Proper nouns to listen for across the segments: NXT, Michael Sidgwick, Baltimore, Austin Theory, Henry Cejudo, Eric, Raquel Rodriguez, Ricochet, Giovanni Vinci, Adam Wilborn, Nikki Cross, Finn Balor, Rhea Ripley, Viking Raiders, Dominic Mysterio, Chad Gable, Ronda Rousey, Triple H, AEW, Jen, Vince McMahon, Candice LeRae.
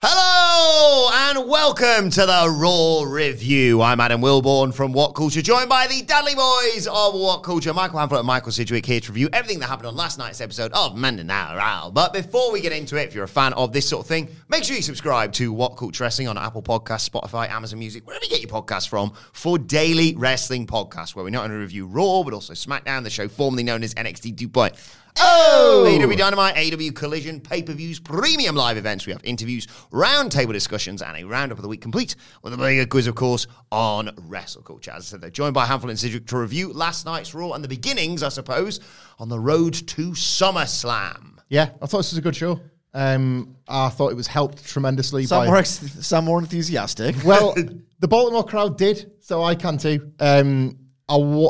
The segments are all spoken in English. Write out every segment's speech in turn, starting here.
Hello and welcome to the Raw Review. I'm Adam Wilborn from What Culture, joined by the Dudley Boys of What Culture. Michael Hamflett and Michael Sidgwick here to review everything that happened on last night's episode of Monday Night Raw. But before we get into it, if you're a fan of this sort of thing, make sure you subscribe to What Culture Wrestling on Apple Podcasts, Spotify, Amazon Music, wherever you get your podcasts from, for daily wrestling podcasts, where we not only review Raw, but also SmackDown, the show formerly known as NXT 2.0. Oh! AEW Dynamite, AEW Collision, pay-per-views, premium live events. We have interviews, roundtable discussions, and a roundup of the week complete with a mega quiz, of course, on Wrestle Culture. As I said, they're joined by Hamflett and Sidgwick to review last night's Raw and the beginnings, I suppose, on the road to SummerSlam. Yeah, I thought this was a good show. I thought it was helped tremendously. Some more enthusiastic. Well, the Baltimore crowd did, so I can too.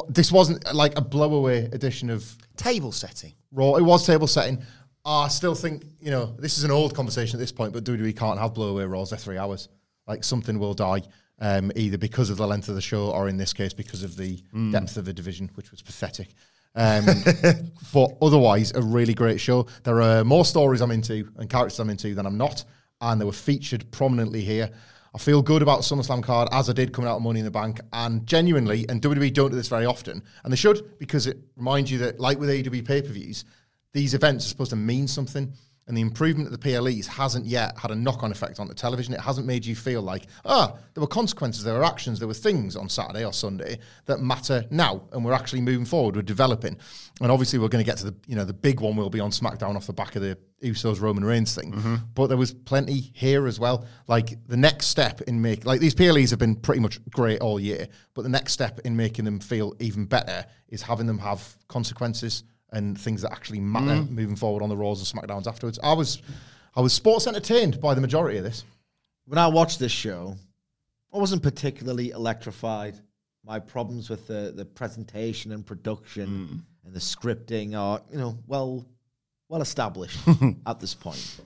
This wasn't like a blowaway edition of... Table setting. Raw. It was table setting. I still think, you know, this is an old conversation at this point, but WWE can't have blowaway Raws. They're 3 hours. Like, something will die, either because of the length of the show or, in this case, because of the depth of the division, which was pathetic. But otherwise, a really great show. There are more stories I'm into and characters I'm into than I'm not, and they were featured prominently here. I feel good about SummerSlam card, as I did coming out of Money in the Bank, and genuinely, and WWE don't do this very often, and they should, because it reminds you that, like with AEW pay-per-views, these events are supposed to mean something, and the improvement of the PLEs hasn't yet had a knock-on effect on the television. It hasn't made you feel like, there were consequences, there were actions, there were things on Saturday or Sunday that matter now, and we're actually moving forward, we're developing. And obviously we're going to get to the big one will be on SmackDown off the back of the Usos Roman Reigns thing. Mm-hmm. But there was plenty here as well. Like, the next step in making... Like, these PLEs have been pretty much great all year, but the next step in making them feel even better is having them have consequences and things that actually matter moving forward on the Raws and SmackDowns afterwards. I was sports entertained by the majority of this. When I watched this show, I wasn't particularly electrified. My problems with the presentation and production and the scripting are, well established at this point.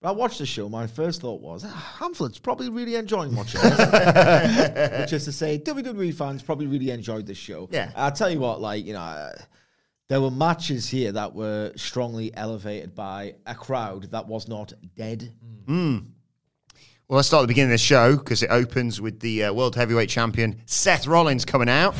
But I watched the show, my first thought was, Hamflett's probably really enjoying watching this. Which is to say, WWE fans probably really enjoyed this show. Yeah. I'll tell you what, there were matches here that were strongly elevated by a crowd that was not dead. Mm. Well, let's start at the beginning of the show, because it opens with the World Heavyweight Champion Seth Rollins coming out.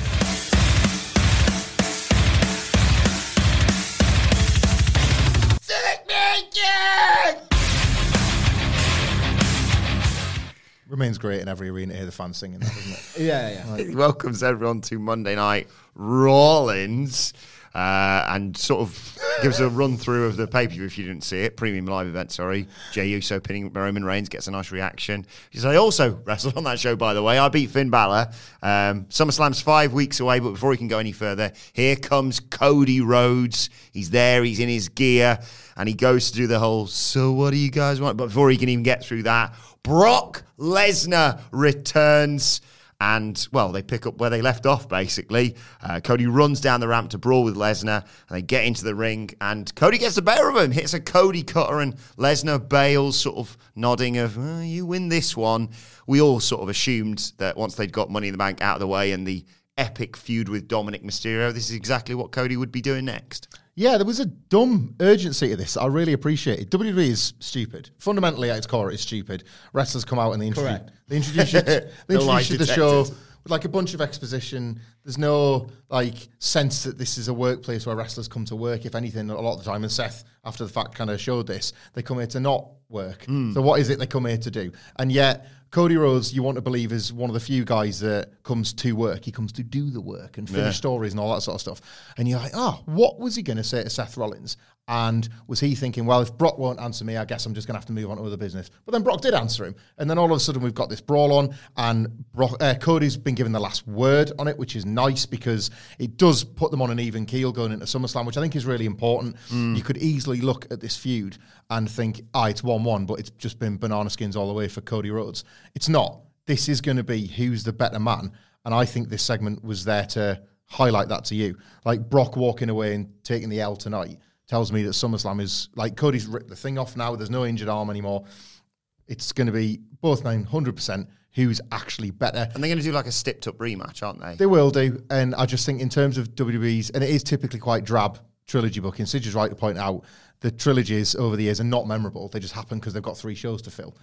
Remains great in every arena to hear the fans singing that, doesn't it? Yeah. Like, it welcomes everyone to Monday Night Rollins. And sort of gives a run-through of the pay-per-view, if you didn't see it. Premium live event, sorry. Jey Uso pinning Roman Reigns, gets a nice reaction. Because I also wrestled on that show, by the way. I beat Finn Balor. SummerSlam's 5 weeks away, but before he can go any further, here comes Cody Rhodes. He's there, he's in his gear, and he goes to do the whole, so what do you guys want? But before he can even get through that, Brock Lesnar returns. And, well, they pick up where they left off, basically. Cody runs down the ramp to brawl with Lesnar, and they get into the ring, and Cody gets the better of him, hits a Cody cutter, and Lesnar bails, sort of nodding of, you win this one. We all sort of assumed that once they'd got Money in the Bank out of the way and the epic feud with Dominic Mysterio, this is exactly what Cody would be doing next. Yeah, there was a dumb urgency to this. I really appreciate it. WWE is stupid. Fundamentally, at its core, it's stupid. Wrestlers come out and they introduce the show with like a bunch of exposition. There's no sense that this is a workplace where wrestlers come to work, if anything, a lot of the time. And Seth, after the fact kind of showed this, they come here to not work. So what is it they come here to do? And yet Cody Rhodes, you want to believe, is one of the few guys that comes to work. He comes to do the work and finish stories and all that sort of stuff. And you're like, oh, what was he going to say to Seth Rollins? And was he thinking, well, if Brock won't answer me, I guess I'm just going to have to move on to other business. But then Brock did answer him. And then all of a sudden we've got this brawl on, and Cody's been given the last word on it, which is nice because it does put them on an even keel going into SummerSlam, which I think is really important. You could easily look at this feud and think, ah, it's 1-1, but it's just been banana skins all the way for Cody Rhodes. It's not. This is going to be who's the better man. And I think this segment was there to highlight that to you. Like Brock walking away and taking the L tonight tells me that SummerSlam is, like, Cody's ripped the thing off now. There's no injured arm anymore. It's going to be both 900% who's actually better. And they're going to do like a stepped-up rematch, aren't they? They will do. And I just think in terms of WWE's, and it is typically quite drab trilogy booking. Sidge is right to point out the trilogies over the years are not memorable. They just happen because they've got three shows to fill.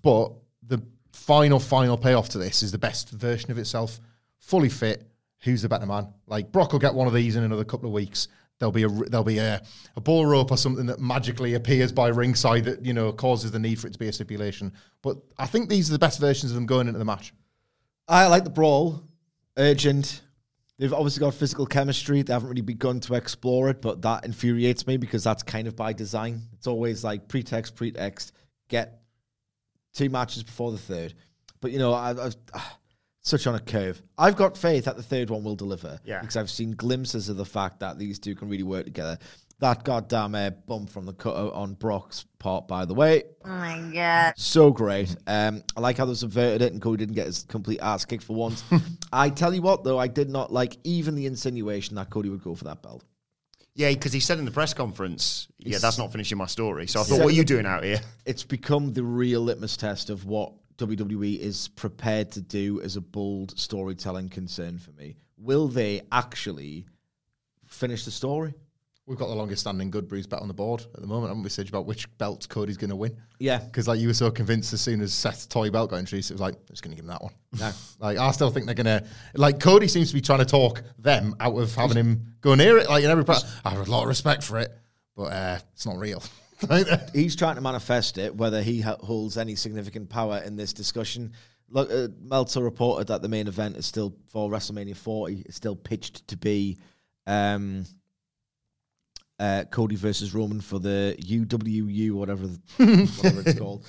But the final payoff to this is the best version of itself, fully fit, who's the better man. Like, Brock will get one of these in another couple of weeks. There'll be a bull rope or something that magically appears by ringside that, you know, causes the need for it to be a stipulation. But I think these are the best versions of them going into the match. I like the brawl. Urgent. They've obviously got physical chemistry. They haven't really begun to explore it, but that infuriates me because that's kind of by design. It's always like pretext, get two matches before the third. But, you know, I such on a curve. I've got faith that the third one will deliver. Yeah. Because I've seen glimpses of the fact that these two can really work together. That goddamn bump from the cutter on Brock's part, by the way. Oh, my God. So great. I like how they subverted it and Cody didn't get his complete ass kicked for once. I tell you what, though, I did not like even the insinuation that Cody would go for that belt. Yeah, because he said in the press conference, yeah, that's not finishing my story. So I thought, what are you doing out here? It's become the real litmus test of what WWE is prepared to do as a bold storytelling concern for me. Will they actually finish the story? We've got the longest standing Goodberry's bet on the board at the moment, haven't we, Sidge, about which belt Cody's going to win? Yeah. Because like you were so convinced as soon as Seth's toy belt got introduced, it was like, I'm just going to give him that one. No. Like, I still think they're going to... Like, Cody seems to be trying to talk them out of having him go near it. Like, in every part, I have a lot of respect for it, but it's not real. He's trying to manifest it, whether he holds any significant power in this discussion. Look, Meltzer reported that the main event is still for WrestleMania 40. It's still pitched to be Cody versus Roman for the UWU, whatever it's called.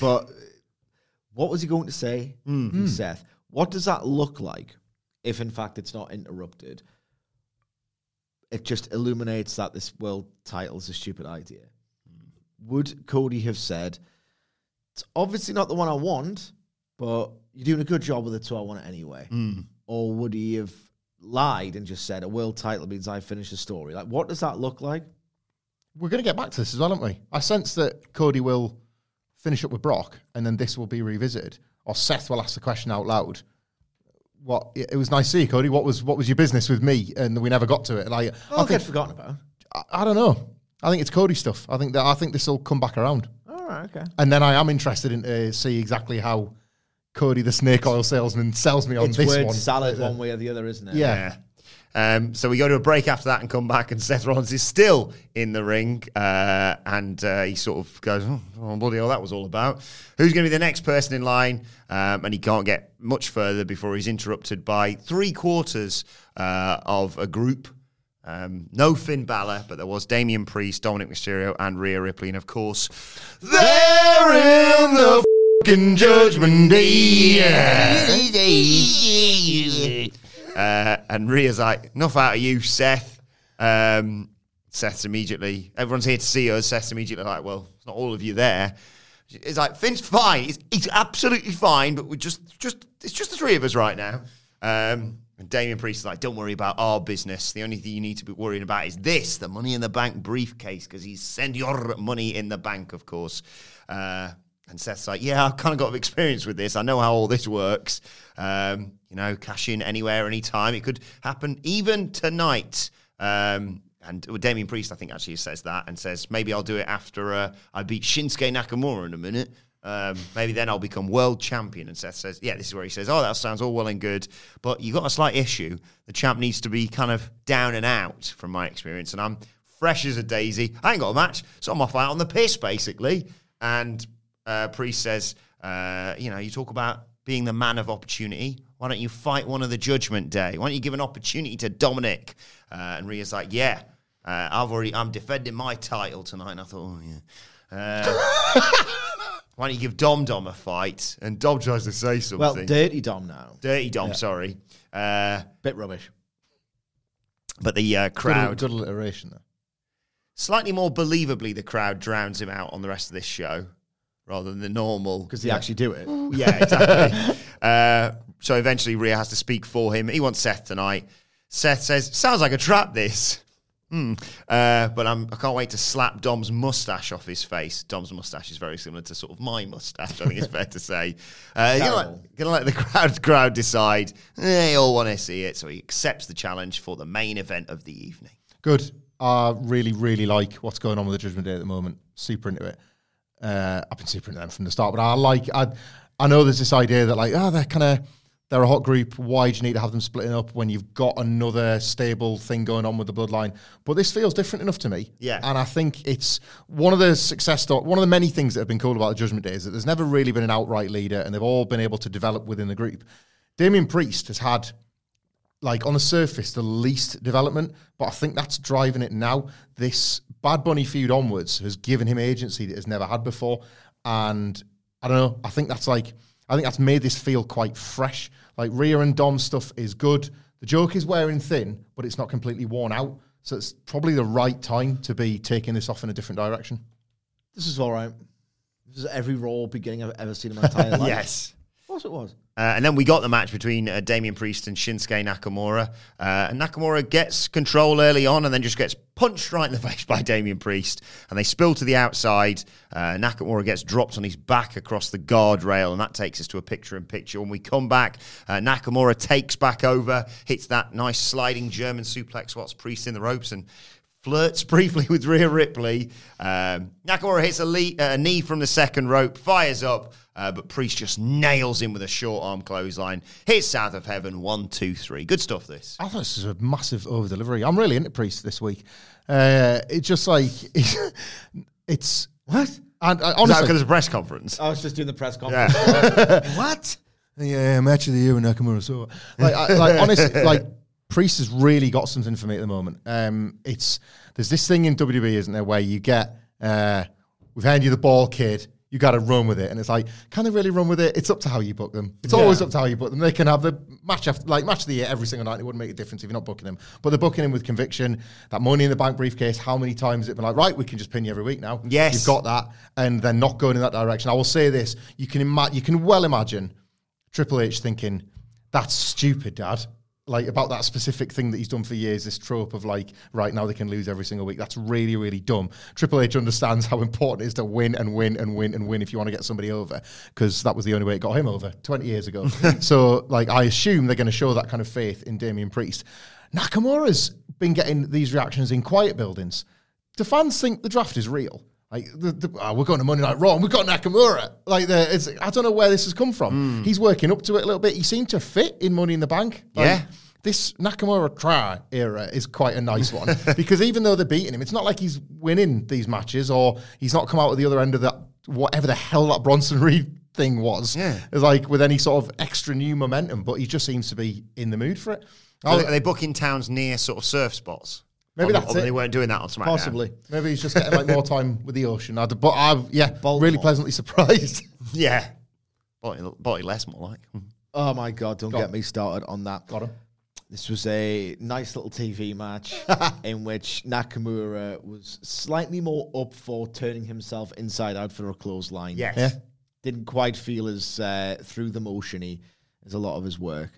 But what was he going to say, Seth? What does that look like if, in fact, it's not interrupted? It just illuminates that this world title is a stupid idea. Would Cody have said, it's obviously not the one I want, but you're doing a good job with it, so I want it anyway? Or would he have lied and just said, a world title means I finish the story? Like, what does that look like? We're going to get back to this as well, aren't we? I sense that Cody will finish up with Brock, and then this will be revisited. Or Seth will ask the question out loud. What it was nice to see you, Cody. What was your business with me? And we never got to it. Like, I'll get forgotten about. I don't know. I think it's Cody stuff. I think this will come back around. All right, okay. And then I am interested in see exactly how Cody, the snake oil salesman, sells me on it's this word one. It's salad one way or the other, isn't it? Yeah. So we go to a break after that and come back, and Seth Rollins is still in the ring, and he sort of goes, oh bloody hell, that was all about. Who's going to be the next person in line? And he can't get much further before he's interrupted by three-quarters of a group. No Finn Balor, but there was Damian Priest, Dominic Mysterio, and Rhea Ripley, and of course, they're in the fucking Judgment Day. And Rhea's like, enough out of you, Seth. Seth's immediately, everyone's here to see us. Seth's immediately like, well, it's not all of you there. It's like, Finn's fine. He's absolutely fine, but we're it's just the three of us right now. And Damian Priest is like, don't worry about our business. The only thing you need to be worrying about is this, the Money in the Bank briefcase, because he's send your money in the bank, of course. And Seth's like, yeah, I've kind of got experience with this. I know how all this works. You know, cash in anywhere, anytime. It could happen even tonight. And Damian Priest, I think, actually says that and says, maybe I'll do it after I beat Shinsuke Nakamura in a minute. Maybe then I'll become world champion. And Seth says, yeah, this is where he says, oh, that sounds all well and good, but you've got a slight issue. The champ needs to be kind of down and out from my experience. And I'm fresh as a daisy. I ain't got a match. So I'm off out on the piss, basically. And Priest says, you know, you talk about being the man of opportunity. Why don't you fight one of the Judgment Day? Why don't you give an opportunity to Dominic? And Rhea's like, yeah, I'm defending my title tonight. And I thought, oh, yeah. Why don't you give Dom a fight? And Dom tries to say something. Well, Dirty Dom now. Dirty Dom, yeah. Sorry. Bit rubbish. But the crowd... Good alliteration there. Slightly more believably, the crowd drowns him out on the rest of this show rather than the normal... Because they actually do it. Yeah, exactly. So eventually Rhea has to speak for him. He wants Seth tonight. Seth says, sounds like a trap, this. But I can't wait to slap Dom's mustache off his face. Dom's mustache is very similar to sort of my mustache, I think it's fair to say. Gonna let the crowd decide. They all want to see it, so he accepts the challenge for the main event of the evening. Good. I really, really like what's going on with the Judgment Day at the moment. Super into it. I've been super into them from the start, but I know there's this idea that they're a hot group. Why do you need to have them splitting up when you've got another stable thing going on with the bloodline? But this feels different enough to me. Yeah. And I think it's one of the many things that have been cool about the Judgment Day is that there's never really been an outright leader and they've all been able to develop within the group. Damian Priest has had, on the surface, the least development, but I think that's driving it now. This Bad Bunny feud onwards has given him agency that he's never had before. And I don't know, I think that's made this feel quite fresh. Rhea and Dom stuff is good. The joke is wearing thin, but it's not completely worn out. So it's probably the right time to be taking this off in a different direction. This is all right. This is every Raw beginning I've ever seen in my entire life. Yes. Of course it was. And then we got the match between Damian Priest and Shinsuke Nakamura. And Nakamura gets control early on and then just gets punched right in the face by Damian Priest. And they spill to the outside. Nakamura gets dropped on his back across the guardrail. And that takes us to a picture-in-picture. When we come back, Nakamura takes back over, hits that nice sliding German suplex whilst Priest in the ropes and flirts briefly with Rhea Ripley. Nakamura hits a knee from the second rope, fires up. But Priest just nails him with a short arm clothesline. Hits South of Heaven, 1, 2, 3. Good stuff, this. I thought this was a massive over-delivery. I'm really into Priest this week. It's just it's... What? And, honestly, is that because of the press conference? I was just doing the press conference. Yeah. What? Yeah, match of the year with Nakamura. So, honestly, Priest has really got something for me at the moment. There's this thing in WWE, isn't there, where you get, we've handed you the ball, kid. You got to run with it. And it's can they really run with it? It's up to how you book them. It's always up to how you book them. They can have the match after, match of the year every single night. It wouldn't make a difference if you're not booking them. But they're booking him with conviction. That Money in the Bank briefcase, how many times has it been right, we can just pin you every week now. Yes. You've got that. And they're not going in that direction. I will say this. You can well imagine Triple H thinking, that's stupid, Dad. About that specific thing that he's done for years, this trope of right now they can lose every single week. That's really, really dumb. Triple H understands how important it is to win and win and win and win if you want to get somebody over, because that was the only way it got him over 20 years ago. So, I assume they're going to show that kind of faith in Damian Priest. Nakamura's been getting these reactions in quiet buildings. Do fans think the draft is real? We're going to Monday Night Raw and we've got Nakamura. I don't know where this has come from. He's working up to it a little bit. He seemed to fit in Money in the Bank. This Nakamura try era is quite a nice one because even though they're beating him, it's not like he's winning these matches or he's not come out at the other end of that, whatever the hell that Bronson Reed thing was, with any sort of extra new momentum, but he just seems to be in the mood for it. Are they booking towns near sort of surf spots? Maybe that's it. They weren't doing that on SmackDown. Possibly. Maybe he's just getting more time with the ocean. Baltimore. Really pleasantly surprised. Yeah. Body less, more like. Oh, my God. Don't get me started on that. Got him. This was a nice little TV match in which Nakamura was slightly more up for turning himself inside out for a clothesline. Yes. Yeah. Didn't quite feel as through the motion-y as a lot of his work.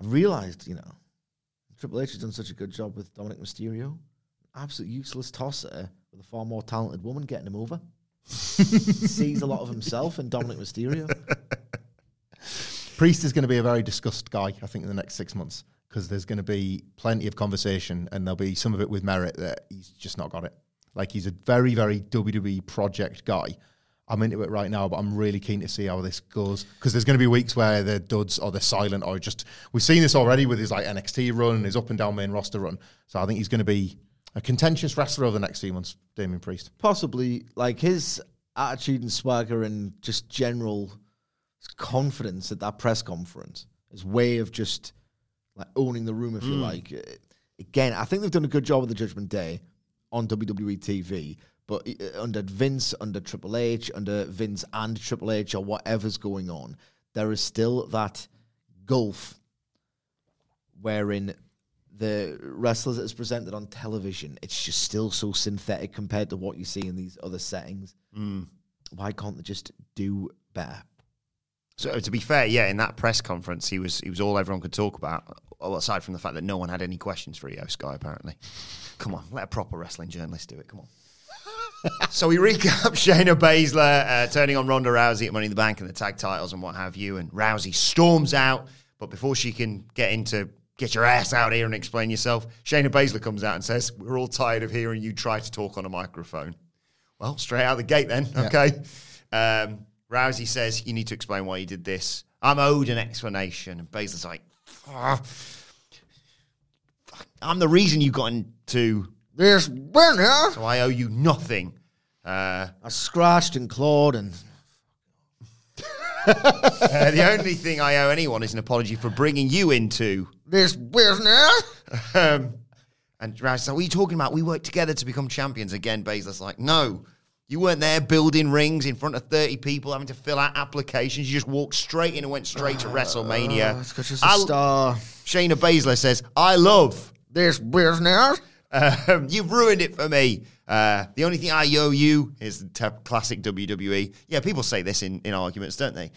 I've realised, Triple H has done such a good job with Dominic Mysterio. Absolute useless tosser with a far more talented woman getting him over. Sees a lot of himself in Dominic Mysterio. Priest is going to be a very discussed guy, I think, in the next 6 months, because there's going to be plenty of conversation and there'll be some of it with merit that he's just not got it. He's a very, very WWE project guy. I'm into it right now, but I'm really keen to see how this goes, because there's going to be weeks where they're duds or they're silent, or just, we've seen this already with his like NXT run and his up and down main roster run. So I think he's going to be a contentious wrestler over the next few months, Damian Priest. Possibly, like his attitude and swagger and just general confidence at that press conference, his way of just like owning the room, if you like. Again, I think they've done a good job with the Judgment Day on WWE TV, but under Vince, under Triple H, under Vince and Triple H, or whatever's going on, there is still that gulf wherein the wrestlers that is presented on television, it's just still so synthetic compared to what you see in these other settings. Why can't they just do better? So to be fair, yeah, in that press conference, he was all everyone could talk about, aside from the fact that no one had any questions for Io Sky, apparently. Come on, let a proper wrestling journalist do it, come on. So we recap Shayna Baszler turning on Ronda Rousey at Money in the Bank and the tag titles and what have you, and Rousey storms out, but before she can get your ass out here and explain yourself, Shayna Baszler comes out and says, we're all tired of hearing you try to talk on a microphone. Well, straight out of the gate then, okay. Rousey says, you need to explain why you did this. I'm owed an explanation. And Baszler's like, I'm the reason you got into this winner. So I owe you nothing. I scratched and clawed and... the only thing I owe anyone is an apology for bringing you into... this business. And Rousey's like, what are you talking about? We worked together to become champions. Again, Baszler's like, no. You weren't there building rings in front of 30 people, having to fill out applications. You just walked straight in and went straight to WrestleMania. It's got just a star. Shayna Baszler says, I love this business. You've ruined it for me. The only thing I owe you is the classic WWE. Yeah, people say this in arguments, don't they?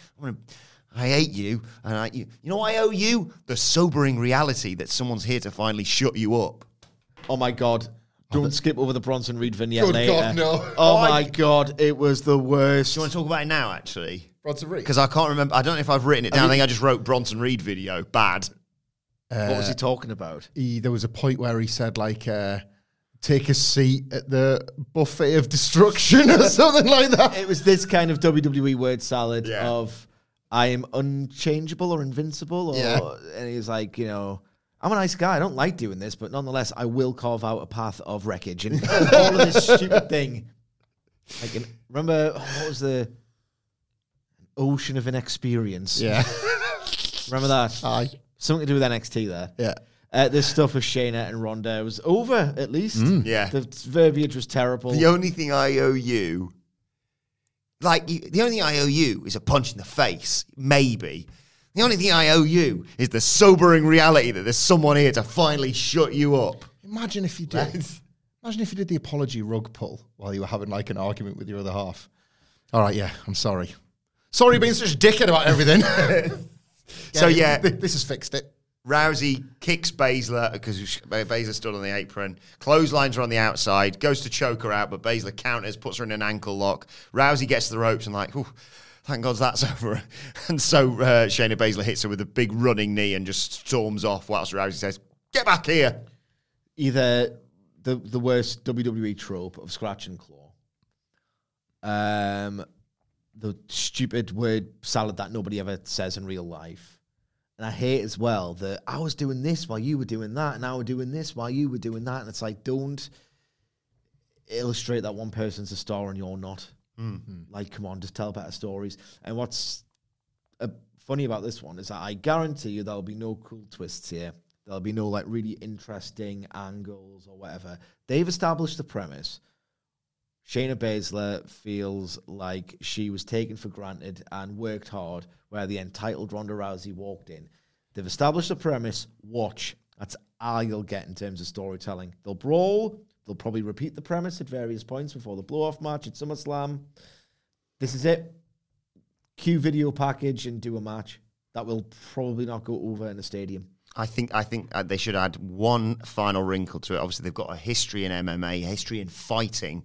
I hate you, and I hate you. You know what I owe you? The sobering reality that someone's here to finally shut you up. Oh, my God. Don't skip over the Bronson Reed vignette later. God, no. Oh, my God. It was the worst. Do you want to talk about it now, actually? Bronson Reed? Because I can't remember. I don't know if I've written it down. I think I just wrote Bronson Reed video. Bad. What was he talking about? There was a point where he said, like, take a seat at the buffet of destruction or something like that. It was this kind of WWE word salad of, I am unchangeable or invincible. Or, and he was like, you know... I'm a nice guy. I don't like doing this, but nonetheless, I will carve out a path of wreckage and all of this stupid thing. Like, remember, what was the ocean of inexperience? Yeah. Remember that? Aye. Something to do with NXT there. Yeah. This stuff with Shayna and Ronda was over, at least. Yeah. The verbiage was terrible. The only thing I owe you... Like, the only thing I owe you is a punch in the face, maybe. The only thing I owe you is the sobering reality that there's someone here to finally shut you up. Imagine if you did. Right. Imagine if you did the apology rug pull while you were having like an argument with your other half. All right, yeah, I'm sorry. Sorry being such a dickhead about everything. This has fixed it. Rousey kicks Baszler because Baszler stood on the apron. Clotheslines are on the outside. Goes to choke her out, but Baszler counters, puts her in an ankle lock. Rousey gets to the ropes and like, ooh. Thank God that's over. And so Shayna Baszler hits her with a big running knee and just storms off whilst Rousey says, get back here. Either the worst WWE trope of scratch and claw, the stupid word salad that nobody ever says in real life. And I hate as well that I was doing this while you were doing that, and I was doing this while you were doing that. And it's like, don't illustrate that one person's a star and you're not. Mm-hmm. Like, come on, just tell better stories. And what's funny about this one is that I guarantee you there'll be no cool twists here. There'll be no, like, really interesting angles or whatever. They've established the premise. Shayna Baszler feels like she was taken for granted and worked hard where the entitled Ronda Rousey walked in. They've established the premise. Watch. That's all you'll get in terms of storytelling. They'll brawl. They'll probably repeat the premise at various points before the blow-off match at SummerSlam. This is it. Cue video package and do a match. That will probably not go over in a stadium. I think they should add one final wrinkle to it. Obviously, they've got a history in MMA, a history in fighting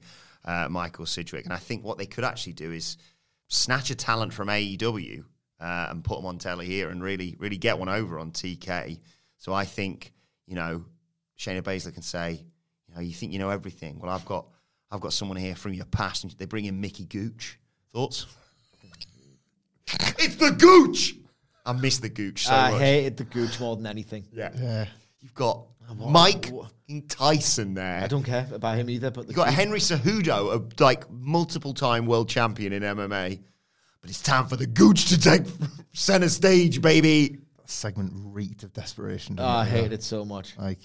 Michael Sidgwick. And I think what they could actually do is snatch a talent from AEW and put them on telly here and really, really get one over on TK. So I think, you know, Shayna Baszler can say... You think you know everything. Well, I've got someone here from your past, and they bring in Mickey Gooch Thoughts? It's the Gooch! I miss the Gooch so much. I hated the Gooch more than anything. Yeah. You've got Mike Tyson there. I don't care about him either. But you've got Henry Cejudo, like multiple-time world champion in MMA. But it's time for the Gooch to take center stage, baby. That segment reeked of desperation. Oh, I hated it so much. Like...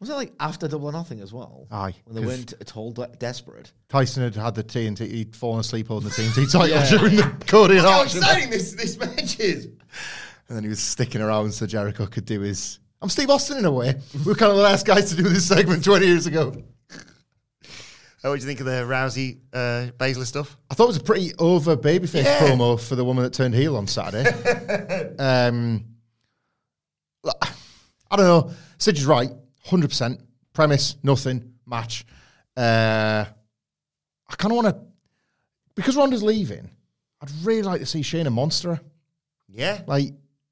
Was it like after Double or Nothing as well? Aye. When they went at all desperate. Tyson had the TNT, he'd fallen asleep on the TNT title during the Cody and Archer. How exciting this match is. And then he was sticking around so Jericho could do his, I'm Steve Austin in a way. We were kind of the last guys to do this segment 20 years ago. What do you think of the Rousey Baszler stuff? I thought it was a pretty over babyface promo for the woman that turned heel on Saturday. I don't know. Sidge is right. 100%. Premise, nothing. Match. I kind of want to... Because Ronda's leaving, I'd really like to see Shayna monster. Yeah. Like,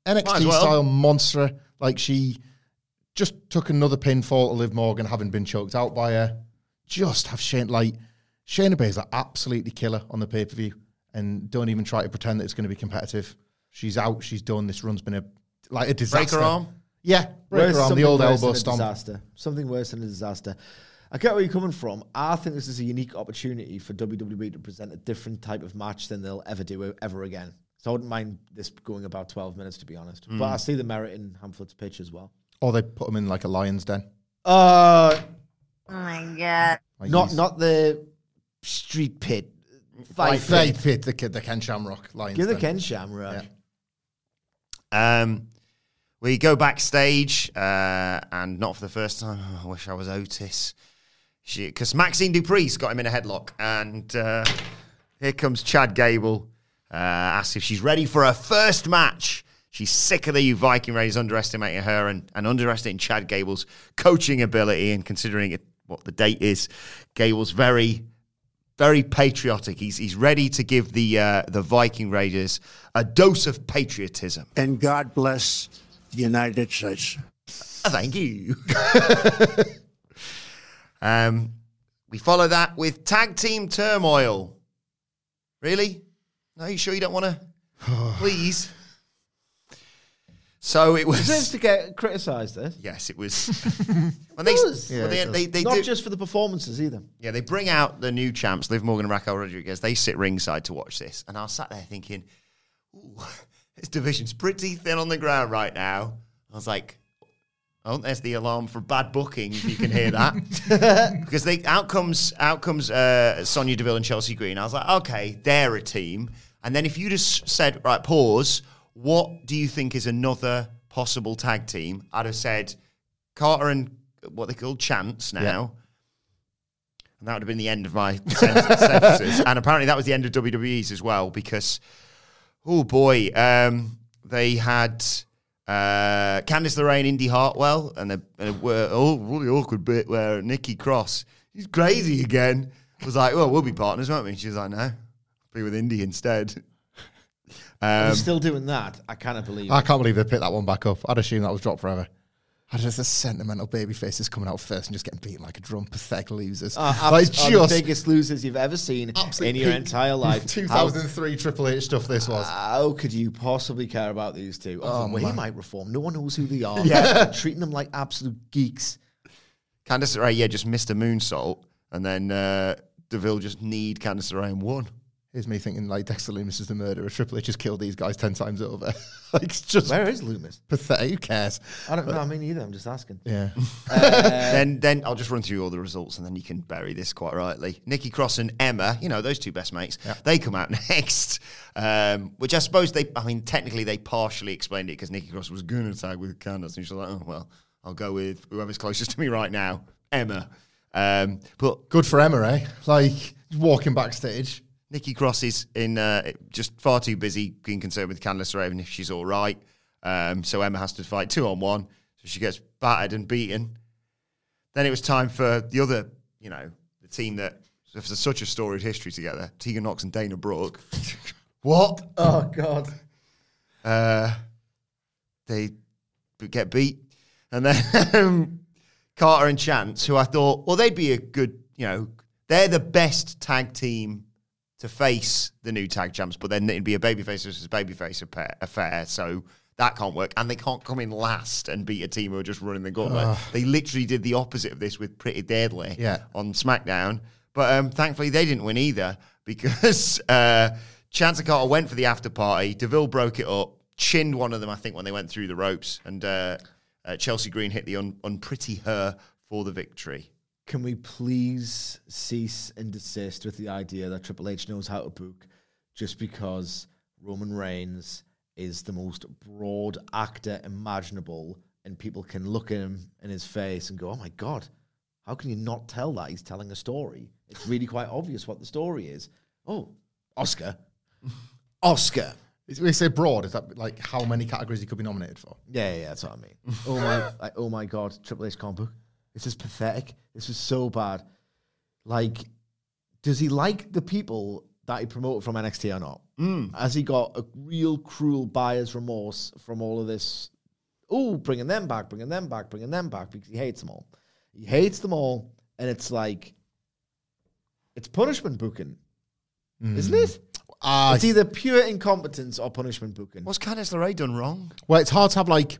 NXT-style monster. Like, she just took another pinfall to Liv Morgan, having been choked out by her. Just have Shayna... Like, Shayna Baszler absolutely killer on the pay-per-view. And don't even try to pretend that it's going to be competitive. She's out. She's done. This run's been a disaster. Break her arm. Yeah, right around the old elbow stomp. Something worse than a disaster. I get where you're coming from. I think this is a unique opportunity for WWE to present a different type of match than they'll ever do ever again. So I wouldn't mind this going about 12 minutes, to be honest. But I see the merit in Hamflett's pitch as well. Or they put him in like a lion's den. Oh my God. Not the street pit. Fight pit. The Ken Shamrock lion's den. Give the Ken Shamrock. Yeah. We go backstage, and not for the first time. Oh, I wish I was Otis. Because Maxine Dupree's got him in a headlock. And here comes Chad Gable. Asks if she's ready for her first match. She's sick of the Viking Raiders underestimating her and underestimating Chad Gable's coaching ability. And considering what the date is, Gable's very... very patriotic. He's ready to give the Viking Raiders a dose of patriotism. And God bless the United States. Thank you. We follow that with tag team turmoil. Really? No, you sure you don't want to? Please. So it was... It deserves to get criticised, eh? Yes, it was. Not just for the performances either. Yeah, they bring out the new champs, Liv Morgan and Raquel Rodriguez. They sit ringside to watch this. And I was sat there thinking, ooh, this division's pretty thin on the ground right now. I was like, oh, there's the alarm for bad booking, if you can hear that. Because out comes Sonya Deville and Chelsea Green. I was like, okay, they're a team. And then if you just said, right, pause... What do you think is another possible tag team? I'd have said Carter and what they call Chance now. Yeah. And that would have been the end of my sentences. And apparently that was the end of WWE's as well because, oh boy, they had Candice LeRae and Indy Hartwell and a really awkward bit where Nikki Cross, she's crazy again, was like, well, we'll be partners, won't we? She was like, no, I'll be with Indy instead. He's still doing that. I can't believe they picked that one back up. I'd assume that was dropped forever. I just the sentimental baby faces coming out first and just getting beaten like a drum. Pathetic losers. The biggest losers you've ever seen in your entire life. 2003 Triple H stuff this was. How could you possibly care about these two? He might reform. No one knows who they are. Yeah. Treating them like absolute geeks. Candice LeRae, just missed a moonsault. And then Deville just kneed Candice LeRae and won. Here's me thinking, like, Dexter Lumis is the murderer. Triple H has killed these guys 10 times over. Like, it's just... Where is Lumis? Pathetic. Who cares? I don't know. I mean, either. I'm just asking. Yeah. Then I'll just run through all the results, and then you can bury this quite rightly. Nikki Cross and Emma, those two best mates, they come out next, which I suppose technically they partially explained it because Nikki Cross was going to tag with Candace, and she was like, oh, well, I'll go with whoever's closest to me right now, Emma. But good for Emma, eh? Like, walking backstage... Nikki Cross is just far too busy being concerned with Candice LeRae, even if she's all right. So Emma has to fight 2-on-1. So she gets battered and beaten. Then it was time for the other, the team that has such a storied history together, Tegan Nox and Dana Brooke. What? Oh, God. They get beat. And then Carter and Chance, who I thought, well, they'd be a good, they're the best tag team to face the new tag champs, but then it'd be a babyface versus babyface affair, so that can't work. And they can't come in last and beat a team who are just running the gauntlet. They literally did the opposite of this with Pretty Deadly on SmackDown. But thankfully, they didn't win either, because Chance and Carter went for the after party. Deville broke it up, chinned one of them, I think, when they went through the ropes, and Chelsea Green hit the unpretty her for the victory. Can we please cease and desist with the idea that Triple H knows how to book just because Roman Reigns is the most broad actor imaginable, and people can look at him in his face and go, oh my God, how can you not tell that he's telling a story? It's really quite obvious what the story is. Oh, Oscar. We say broad, is that like how many categories he could be nominated for? Yeah, that's what I mean. Oh my God, Triple H can't book. This is pathetic. This is so bad. Like, does he like the people that he promoted from NXT or not? Has he got a real cruel buyer's remorse from all of this? Oh, bringing them back, because he hates them all. He hates them all, and it's like, it's punishment booking, isn't it? It's either pure incompetence or punishment booking. What's Candice LeRae done wrong? Well, it's hard to have, like,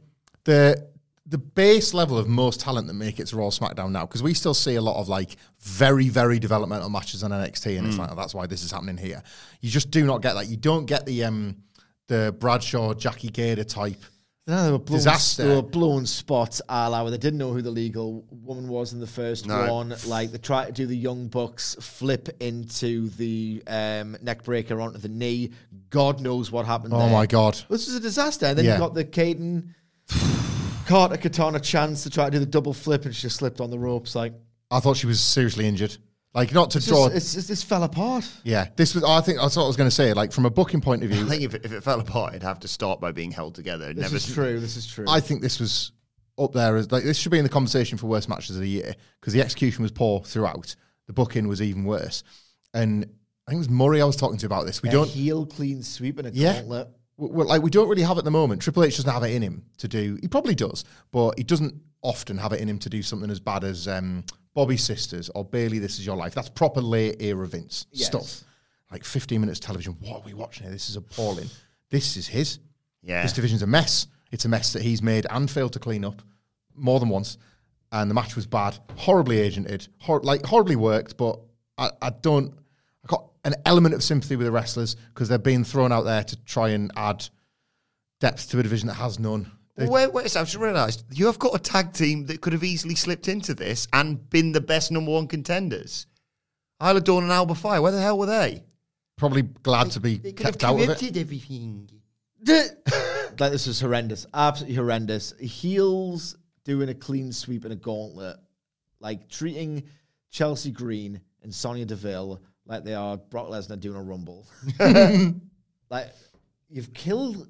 the base level of most talent that make it to Raw SmackDown now, because we still see a lot of like very, very developmental matches on NXT, and it's like, oh, that's why this is happening here. You just do not get that. You don't get the Bradshaw, Jackie Gator type disaster. They were blown spots, a la where they didn't know who the legal woman was in the first one. Like, they tried to do the Young Bucks flip into the neck breaker onto the knee. God knows what happened there. Oh, my God. This was a disaster. And then you got the Caden... Carter Katana Chance to try to do the double flip, and she just slipped on the ropes. Like, I thought she was seriously injured. Like, not to draw. This fell apart. Yeah, this was. I think that's what I was going to say. Like, from a booking point of view, I think if it fell apart, it'd have to start by being held together. This is true. I think this was up there as like, this should be in the conversation for worst matches of the year, because the execution was poor throughout. The booking was even worse, and I think it was Murray I was talking to about this. We don't heel clean sweep and a gauntlet. Well, like, we don't really have it at the moment. Triple H doesn't have it in him to do. He probably does, but he doesn't often have it in him to do something as bad as Bobby's Sisters or Bailey, This Is Your Life. That's proper late-era Vince stuff. Like, 15 minutes television. What are we watching here? This is appalling. This is his. Yeah. This division's a mess. It's a mess that he's made and failed to clean up more than once. And the match was bad. Horribly agented. Horribly worked, but I got an element of sympathy with the wrestlers because they're being thrown out there to try and add depth to a division that has none. Wait a second, I've just realised, you have got a tag team that could have easily slipped into this and been the best number one contenders. Isla Dawn and Alba Fire, where the hell were they? Probably glad to be kept out of it. They could have committed everything. Like, this was horrendous, absolutely horrendous. Heels doing a clean sweep and a gauntlet, like treating Chelsea Green and Sonya Deville like they are Brock Lesnar doing a rumble. Like, you've killed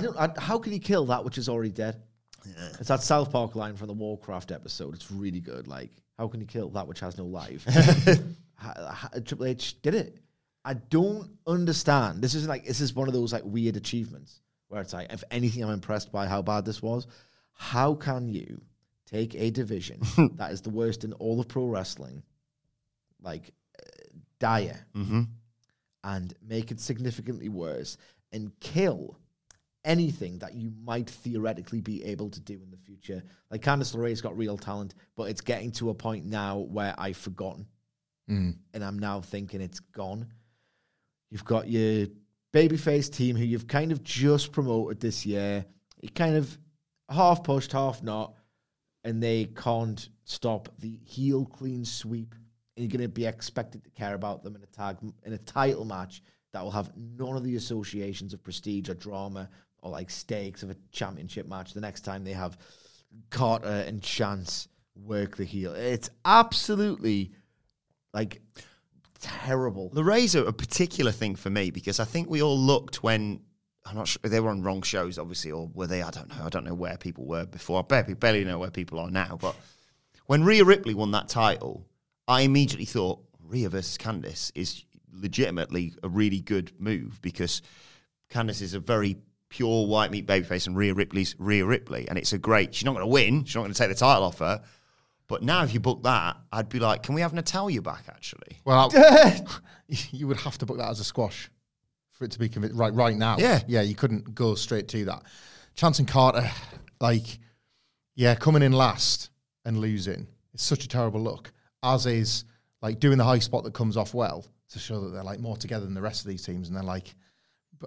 how can you kill that which is already dead? Yeah. It's that South Park line from the Warcraft episode. It's really good. Like, how can you kill that which has no life? Triple H did it. I don't understand. This is one of those like weird achievements where it's like, if anything, I'm impressed by how bad this was. How can you take a division that is the worst in all of pro wrestling, like, dire, and make it significantly worse and kill anything that you might theoretically be able to do in the future? Like, Candice LeRae's got real talent, but it's getting to a point now where I've forgotten and I'm now thinking it's gone. You've got your babyface team who you've kind of just promoted this year. You kind of half pushed, half not, and they can't stop the heel clean sweep. And you're going to be expected to care about them in a title match that will have none of the associations of prestige or drama or like stakes of a championship match the next time they have Carter and Chance work the heel. It's absolutely like terrible. LeRae's a particular thing for me, because I think we all looked when, I'm not sure, they were on wrong shows obviously, or were they? I don't know where people were before. I barely know where people are now, but when Rhea Ripley won that title, I immediately thought Rhea versus Candice is legitimately a really good move, because Candice is a very pure white meat babyface and Rhea Ripley's Rhea Ripley, and it's a great, she's not going to win, she's not going to take the title off her, But now if you book that, I'd be like, can we have Natalya back, actually? Well, you would have to book that as a squash for it to be convinced right now. Yeah. Yeah, you couldn't go straight to that. Chance and Carter, like, yeah, coming in last and losing. It's such a terrible look, as is, like, doing the high spot that comes off well to show that they're, like, more together than the rest of these teams, and they're, like,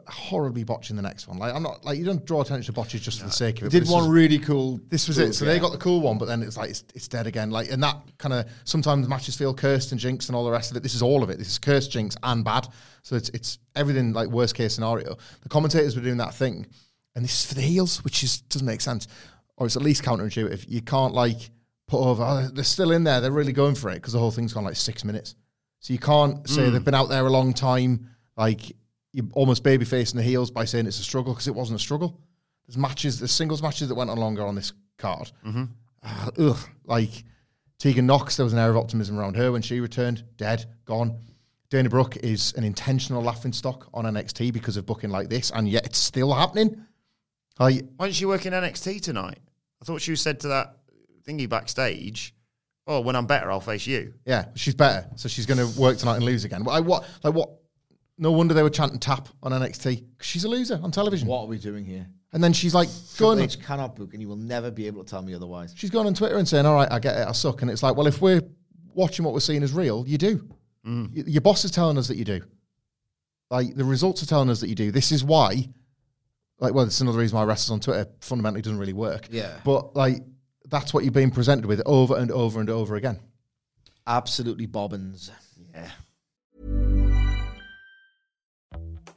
horribly botching the next one. Like, I'm not, like, you don't draw attention to botches just for the sake of it. They did one really cool. This was it. So they got the cool one, but then it's like, it's dead again. Like, and that kind of, sometimes matches feel cursed and jinxed and all the rest of it. This is all of it. This is cursed, jinxed, and bad. So it's everything, like, worst case scenario. The commentators were doing that thing, and this is for the heels, which is, doesn't make sense. Or it's at least counterintuitive. You can't, like, put over, oh, they're still in there, they're really going for it, because the whole thing's gone, like, 6 minutes. So you can't say they've been out there a long time, like, you're almost baby-facing the heels by saying it's a struggle, because it wasn't a struggle. There's singles matches that went on longer on this card. Mm-hmm. Like, Tegan Knox, there was an air of optimism around her when she returned. Dead, gone. Dana Brooke is an intentional laughingstock on NXT because of booking like this, and yet it's still happening. Why didn't she work in NXT tonight? I thought she said to that thingy backstage, oh, when I'm better, I'll face you. Yeah, she's better, so she's going to work tonight and lose again. What? No wonder they were chanting tap on NXT. She's a loser on television. What are we doing here? And then she's like, Triple H cannot book, and you will never be able to tell me otherwise. She's gone on Twitter and saying, all right, I get it, I suck. And it's like, well, if we're watching what we're seeing as real, you do. Your boss is telling us that you do. Like, the results are telling us that you do. This is why, like, well, it's another reason why wrestlers on Twitter fundamentally doesn't really work. Yeah. But, like, that's what you're being presented with over and over and over again. Absolutely bobbins. Yeah.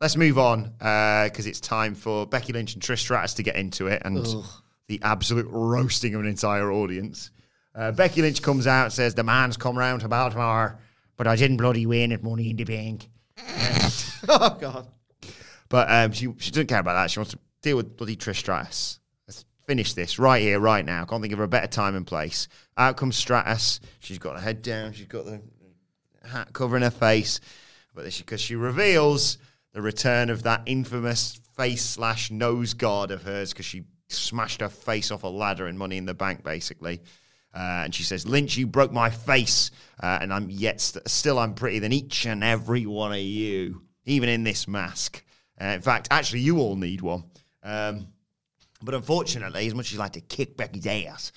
Let's move on because it's time for Becky Lynch and Trish Stratus to get into it and the absolute roasting of an entire audience. Becky Lynch comes out and says, the man's come round to Baltimore, but I didn't bloody win at Money in the Bank. Oh, God. But she doesn't care about that. She wants to deal with bloody Trish Stratus. Finish this right here, right now. Can't think of a better time and place. Out comes Stratus. She's got her head down. She's got the hat covering her face. But because she reveals the return of that infamous face/nose guard of hers because she smashed her face off a ladder in Money in the Bank, basically. And she says, Lynch, you broke my face. And I'm yet still I'm prettier than each and every one of you, even in this mask. In fact, actually, you all need one. But unfortunately, as much as she'd like to kick Becky's ass,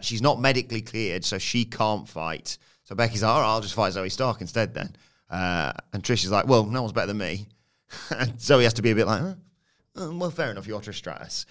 she's not medically cleared, so she can't fight. So Becky's like, all right, I'll just fight Zoey Stark instead then. And Trish is like, well, no one's better than me. And Zoey has to be a bit like, well, fair enough, you're Trish Stratus.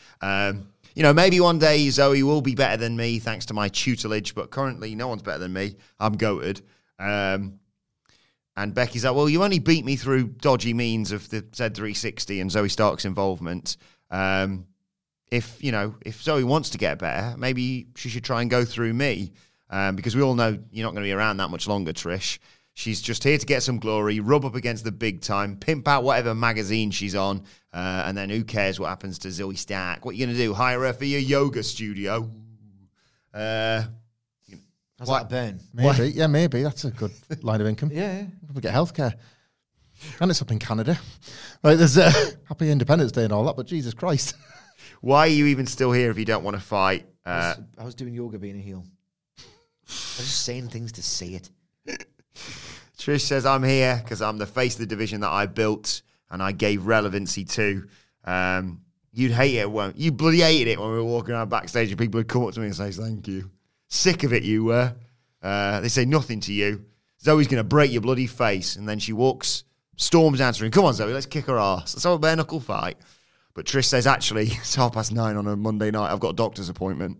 you know, maybe one day Zoe will be better than me thanks to my tutelage, but currently no one's better than me. I'm goated. And Becky's like, well, you only beat me through dodgy means of the Z360 and Zoe Stark's involvement. If, you know, if Zoe wants to get better, maybe she should try and go through me. Because we all know you're not going to be around that much longer, Trish. She's just here to get some glory, rub up against the big time, pimp out whatever magazine she's on, and then who cares what happens to Zoey Stark? What are you going to do? Hire her for your yoga studio? How's that burn? Maybe. What? Yeah, maybe. That's a good line of income. Yeah. Probably get healthcare. And it's up in Canada. Like, there's Happy Independence Day and all that, but Jesus Christ. Why are you even still here if you don't want to fight? I was doing yoga being a heel. I was just saying things to say it. Trish says, I'm here because I'm the face of the division that I built and I gave relevancy to. You'd hate it, won't you? You bloody hated it when we were walking around backstage and people would come up to me and say, thank you. Sick of it, you were. They say nothing to you. Zoe's going to break your bloody face. And then she walks, storms answering, come on, Zoe, let's kick her ass. Let's have a bare knuckle fight. But Trish says, actually, it's 9:30 on a Monday night. I've got a doctor's appointment.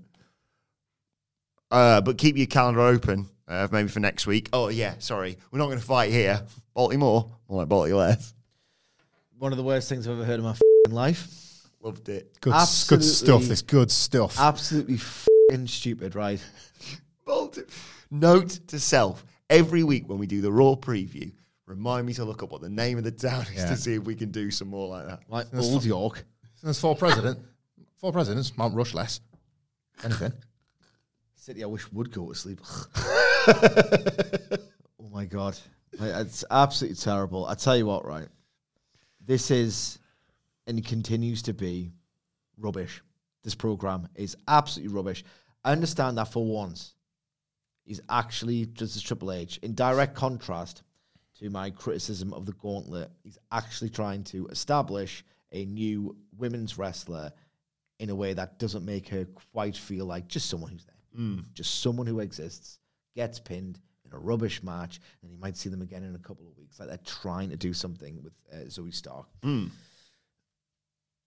But keep your calendar open. Maybe for next week. Oh, yeah, sorry. We're not going to fight here. Baltimore. More like Baltimore. One of the worst things I've ever heard in my f***ing life. Loved it. Good stuff. It's good stuff. Absolutely f***ing stupid, right? Baltimore. Note to self. Every week when we do the Raw preview, remind me to look up what the name of the town is to see if we can do some more like that. Like Old York. There's four presidents. Mount Rushless. Anything. City I wish would go to sleep. Oh my God. It's absolutely terrible. I tell you what, right? This is and continues to be rubbish. This program is absolutely rubbish. I understand that for once. He's actually just as Triple H. In direct contrast to my criticism of the gauntlet, he's actually trying to establish a new women's wrestler in a way that doesn't make her quite feel like just someone who's there. Just someone who exists, gets pinned in a rubbish match, and you might see them again in a couple of weeks. Like they're trying to do something with Zoey Stark.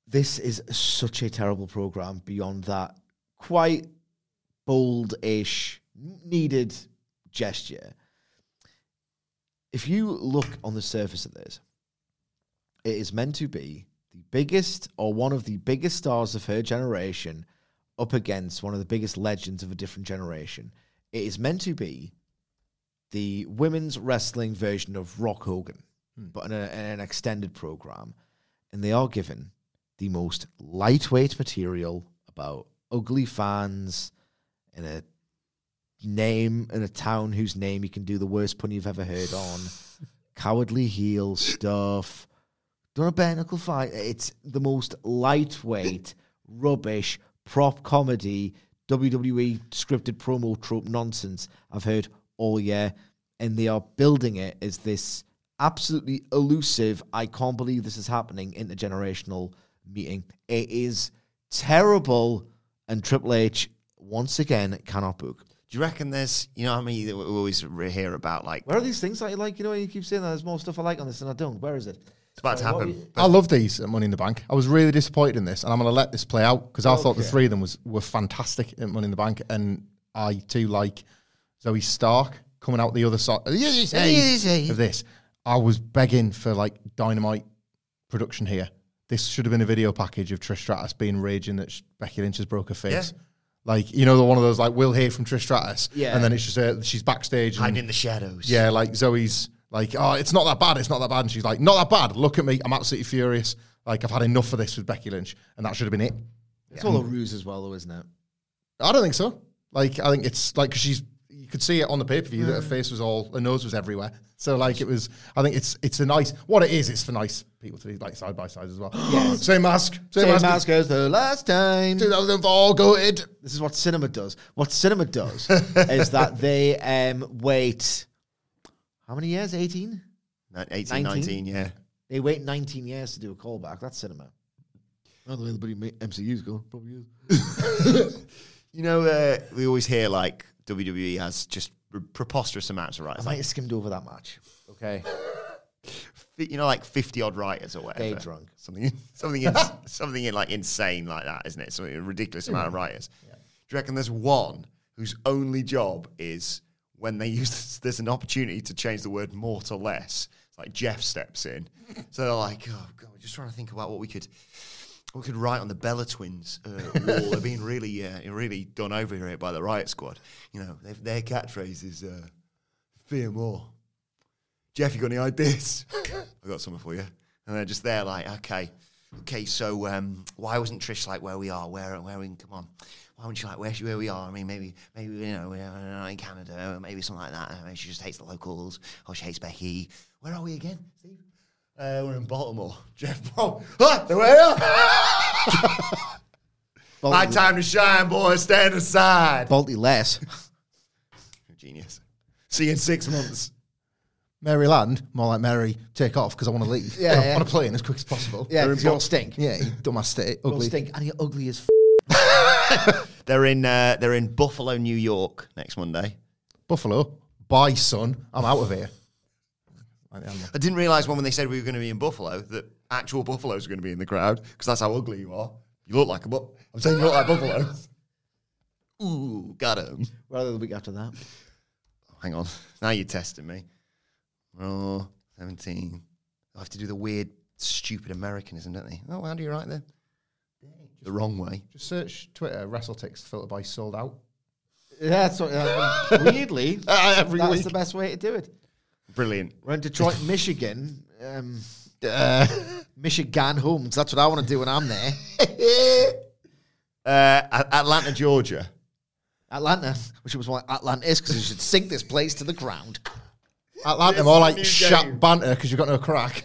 This is such a terrible program beyond that quite bold-ish, needed gesture. If you look on the surface of this, it is meant to be the biggest or one of the biggest stars of her generation up against one of the biggest legends of a different generation. It is meant to be the women's wrestling version of Rock Hogan, but in an extended program. And they are given the most lightweight material about ugly fans and a name in a town whose name you can do the worst pun you've ever heard on. Cowardly heel stuff. Done a bare knuckle fight. It's the most lightweight, rubbish, prop comedy, WWE scripted promo trope nonsense I've heard all year, and they are building it as this absolutely elusive, I can't believe this is happening, intergenerational meeting. It is terrible, and Triple H, once again, cannot book. Do you reckon there's, you know what I mean, that we always hear about, like... Where are these things that you like? You know, you keep saying that there's more stuff I like on this than I don't. Where is it? It's about to happen. I love these at Money in the Bank. I was really disappointed in this, and I'm going to let this play out because I thought the three of them were fantastic at Money in the Bank, and I too like Zoey Stark coming out the other side of this. I was begging for like Dynamite production here. This should have been a video package of Trish Stratus being raging that Becky Lynch has broke her face. Yeah. Like, you know, the one of those like we'll hear from Trish Stratus, and then it's just she's backstage hiding in the shadows. Yeah, like Zoe's. Like, oh, it's not that bad, it's not that bad. And she's like, not that bad, look at me, I'm absolutely furious. Like, I've had enough of this with Becky Lynch, and that should have been it. It's all a ruse as well, though, isn't it? I don't think so. Like, I think it's, like, because you could see it on the pay-per-view that her face was all, her nose was everywhere. So, like, it was, I think it's a nice, what it is, it's for nice people to be, like, side by side as well. Yes. Same mask as the last time. 2004, goated. This is what cinema does. What cinema does is that they wait... How many years? 18? 19, yeah. They wait 19 years to do a callback. That's cinema. Not the way the MCU's going. Probably is. You know, we always hear, like, WWE has just preposterous amounts of rights. I might have skimmed over that match. Okay. you know, like 50 odd writers or whatever. They're drunk. Something like insane like that, isn't it? Something a ridiculous amount of writers. Yeah. Do you reckon there's one whose only job is when they use this, there's an opportunity to change the word more to less? It's like Jeff steps in. So they're like, oh God, we're just trying to think about what we could write on the Bella Twins wall. They're being really done over here by the Riot Squad. You know, their catchphrase is fear more. Jeff, you got any ideas? I got something for you. And they're just there like, okay. So why wasn't Trish like where we are? Where we can come on? Why wasn't she like where we are? I mean, maybe you know, we're in Canada, maybe something like that. Maybe she just hates the locals, or she hates Becky. Where are we again, Steve? We're in Baltimore. Jeff, bro. My time to shine, boys. Stand aside. Balti less. Genius. See you in 6 months. Maryland, more like Mary, take off because I want to leave. I want to play in as quick as possible. Yeah, you'll stink. Yeah, dumbass state. Ugly. You'll stink and you're ugly as f***. They're in Buffalo, New York next Monday. Buffalo? Bye, son. I'm out of here. I didn't realise when they said we were going to be in Buffalo that actual buffaloes are going to be in the crowd because that's how ugly you are. You look like a buffalo. I'm saying you look like buffaloes. Ooh, got him. Rather the week after that. Oh, hang on. Now you're testing me. Oh, 17. I have to do the weird, stupid Americanism, don't they? Oh, how do you write then? The wrong way. Just search Twitter, WrestleTix, filter by sold out. Yeah, that's what, weirdly, that's week. The best way to do it. Brilliant. We're in Detroit, Michigan. Michigan Homes. That's what I want to do when I'm there. Atlanta, Georgia. Atlanta. Which was why Atlanta is, because you should sink this place to the ground. Atlanta, more like shut banter, because you've got no crack.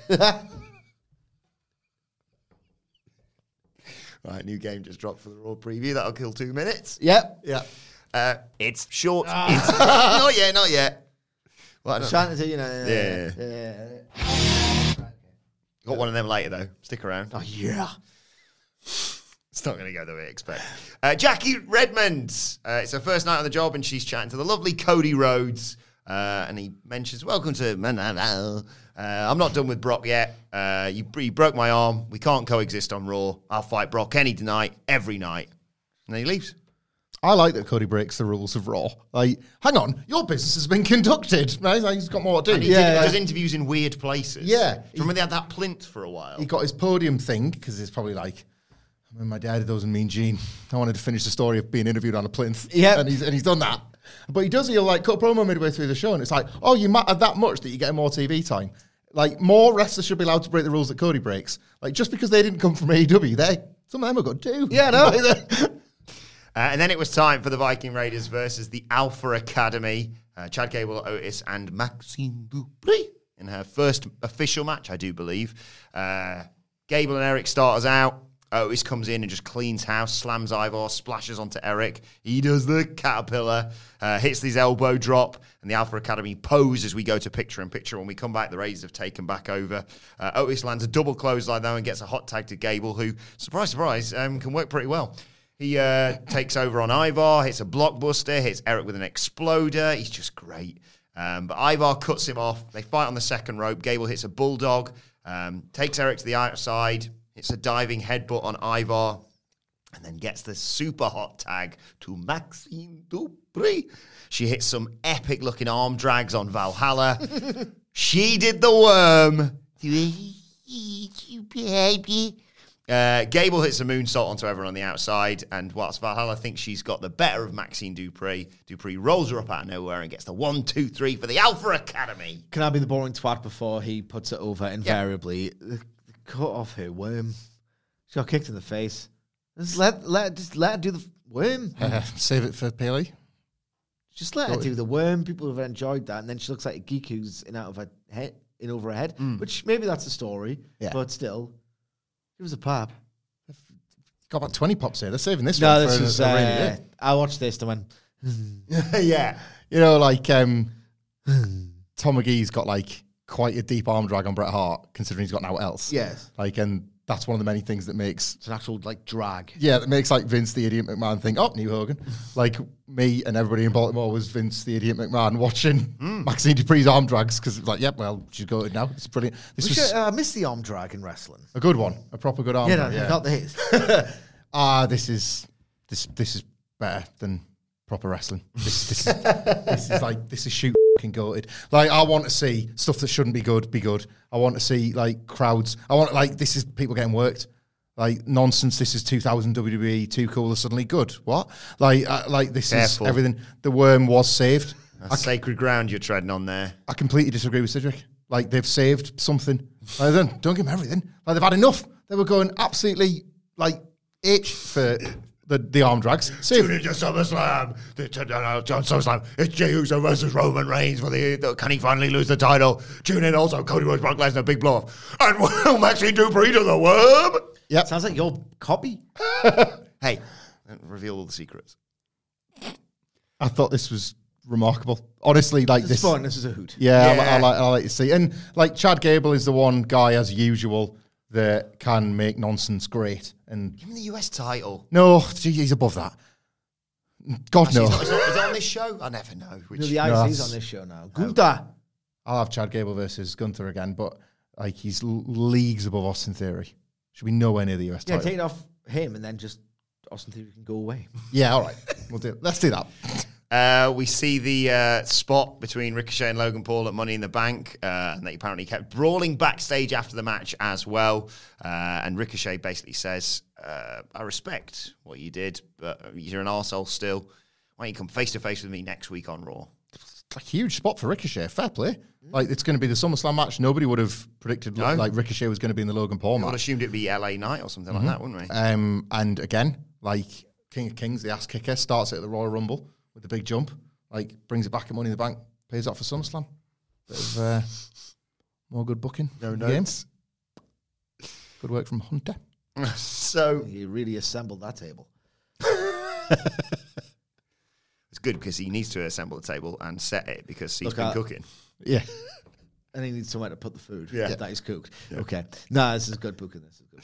Right, new game just dropped for the Raw preview. That'll kill 2 minutes. Yep. It's short. Not yet. Well, I'm trying to do, you know. Yeah. Got one of them later, though. Stick around. Oh, yeah. It's not going to go the way I expect. Jackie Redmond. It's her first night on the job, and she's chatting to the lovely Cody Rhodes. And he mentions, welcome to Manana. I'm not done with Brock yet. You broke my arm. We can't coexist on Raw. I'll fight Brock any night, every night. And then he leaves. I like that Cody breaks the rules of Raw. Like, hang on, your business has been conducted. Right? Like, he's got more to do. And he does interviews in weird places. Yeah. Remember they had that plinth for a while? He got his podium thing, because it's probably like, I mean, my dad did those in Mean Gene. I wanted to finish the story of being interviewed on a plinth. Yeah. And he's done that. But he does, he'll like cut a promo midway through the show, and it's like, oh, you matter that much that you get more TV time. Like, more wrestlers should be allowed to break the rules that Cody breaks. Like, just because they didn't come from AEW, some of them are good too. Yeah, no. And then it was time for the Viking Raiders versus the Alpha Academy. Chad Gable, Otis, and Maxine Dupree in her first official match, I do believe. Gable and Eric start us out. Otis comes in and just cleans house, slams Ivor, splashes onto Eric. He does the caterpillar, hits his elbow drop, and the Alpha Academy pose as we go to picture-in-picture. When we come back, the Raiders have taken back over. Otis lands a double clothesline, though, and gets a hot tag to Gable, who, surprise, surprise, can work pretty well. He takes over on Ivar, hits a blockbuster, hits Eric with an exploder. He's just great. But Ivar cuts him off. They fight on the second rope. Gable hits a bulldog, takes Eric to the outside. It's a diving headbutt on Ivar, and then gets the super hot tag to Maxine Dupree. She hits some epic-looking arm drags on Valhalla. She did the worm. Gable hits a moonsault onto everyone on the outside, and whilst Valhalla thinks she's got the better of Maxine Dupree, Dupree rolls her up out of nowhere and gets the 1-2-3 for the Alpha Academy. Can I be the boring twat before he puts it over invariably? Yep. Cut off her worm. She got kicked in the face. Just let her do the worm. Save it for Paley. Just let her do the worm. People have enjoyed that, and then she looks like a geek who's in over her head. Which maybe that's a story, but still, it was a pop. Got about 20 pops here. They're saving this one. No, this is. I watched this and went. Yeah, you know, like Tom McGee's got like quite a deep arm drag on Bret Hart, considering he's got now what else. Yes. Like, and that's one of the many things that makes... It's an actual, like, drag. Yeah, that makes, like, Vince the Idiot McMahon think, oh, New Hogan. Like, me and everybody in Baltimore was Vince the Idiot McMahon watching Maxine Dupree's arm drags, because it's like, yep, well, she's got it now. It's brilliant. I miss the arm drag in wrestling. A good one. A proper good arm drag. Not the hits. This is better than proper wrestling. This is shoot fucking goated. Like, I want to see stuff that shouldn't be good be good. I want to see, like, crowds. I want, like, this is people getting worked. Like, nonsense, this is 2000 WWE, too cool, or suddenly good. What? Like this Careful. Is everything. The worm was saved. That's sacred ground you're treading on there. I completely disagree with Sidgwick. Like, they've saved something. Like, don't give them everything. Like, they've had enough. They were going absolutely, like, itch for... The arm drags. Tune into SummerSlam. John SummerSlam. It's Jey Uso versus Roman Reigns for the. Can he finally lose the title? Tune in also. Cody Rhodes, Brock Lesnar, big blow off. And will Maxine Dupree do the worm? Yeah, sounds like your copy. Hey, don't reveal all the secrets. I thought this was remarkable. Honestly, like this. Fun. This is a hoot. Yeah. I like to see. And like Chad Gable is the one guy as usual that can make nonsense great. And give him the US title. No, he's above that. God, actually, no. Is that on this show? I never know. He's on this show now. Gunther. I'll have Chad Gable versus Gunther again, but like he's leagues above Austin Theory. Should be nowhere near the US title. Yeah, take it off him and then just Austin Theory can go away. Yeah, all right. Let's do that. We see the spot between Ricochet and Logan Paul at Money in the Bank, and they apparently kept brawling backstage after the match as well. And Ricochet basically says, I respect what you did, but you're an arsehole still. Why don't you come face-to-face with me next week on Raw? A huge spot for Ricochet, fair play. Like, it's going to be the SummerSlam match. Nobody would have predicted like Ricochet was going to be in the Logan Paul match. I would have assumed it'd be LA night or something like that, wouldn't we? And again, like King of Kings, the ass kicker, starts it at the Royal Rumble. With the big jump, like brings it back at Money in the Bank, pays off for SummerSlam. Bit of more good booking. No notes. Good work from Hunter. So he really assembled that table. It's good because he needs to assemble the table and set it because he's been cooking. Yeah, and he needs somewhere to put the food. Yeah, that is cooked. Yeah. Okay, no, this is good booking. This is good.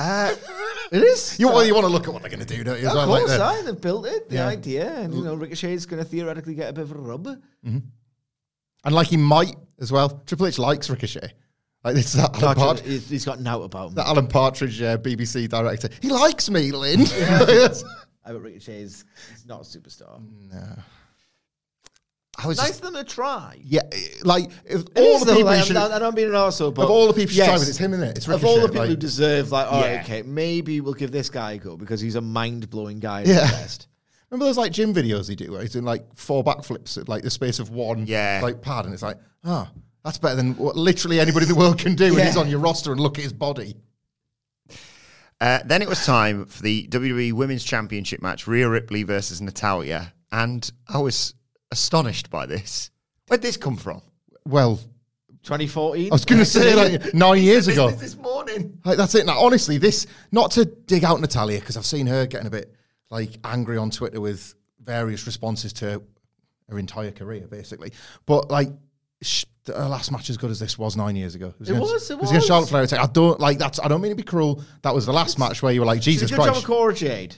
It is. You want to look at what they're going to do, don't you? Of course, they've built it, the idea. And, you know, Ricochet's going to theoretically get a bit of a rub. Mm-hmm. And, like, he might as well. Triple H likes Ricochet. Like, it's that Alan Partridge. He's got an out about him. That Alan Partridge, BBC director. He likes me, Lynn. Yeah. I bet Ricochet's not a superstar. No. Nice of them to try. Yeah, like, if all the people... I don't mean an arsehole, but... Of all the people you try with, it's him, isn't it? It's Ricochet. Of all the people who deserve, like, okay, maybe we'll give this guy a go, because he's a mind-blowing guy at best. Remember those, like, gym videos he do, where he's doing, like, 4 backflips at, like, the space of one, like, pad, and it's like, that's better than what literally anybody in the world can do when he's on your roster and look at his body. Then it was time for the WWE Women's Championship match, Rhea Ripley versus Natalya, and I was... astonished by this. Where'd this come from? Well, 2014. I was going to say, like, 9 years ago. This morning. Like, that's it. Now, honestly, this, not to dig out Natalya, because I've seen her getting a bit, like, angry on Twitter with various responses to her entire career, basically. But, like, her last match as good as this was 9 years ago. It was against Charlotte Flair. I don't mean to be cruel. That was the last match where you were like, Jesus Christ. Did you Cora Jade?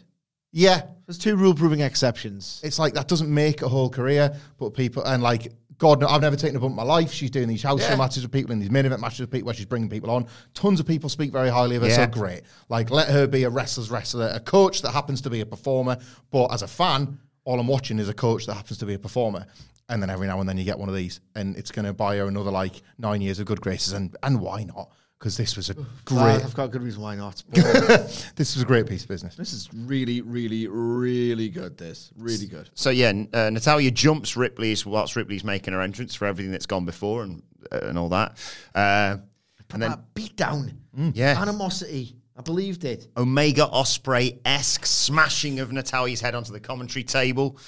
Yeah. There's 2 rule-proving exceptions. It's like, that doesn't make a whole career, but people, and like, God, no, I've never taken a bump in my life. She's doing these house show matches with people and these main event matches with people where she's bringing people on. Tons of people speak very highly of her, so great. Like, let her be a wrestler, a coach that happens to be a performer, but as a fan, all I'm watching is a coach that happens to be a performer. And then every now and then you get one of these, and it's going to buy her another, like, 9 years of good graces, and why not? Because this was a great... I've got a good reason why not. This was a great piece of business. This is really, really, really good, this. Really good. So, yeah, Natalya jumps Ripley's whilst Ripley's making her entrance for everything that's gone before and all that. And then beat down. Animosity. I believed it. Omega Ospreay-esque smashing of Natalya's head onto the commentary table.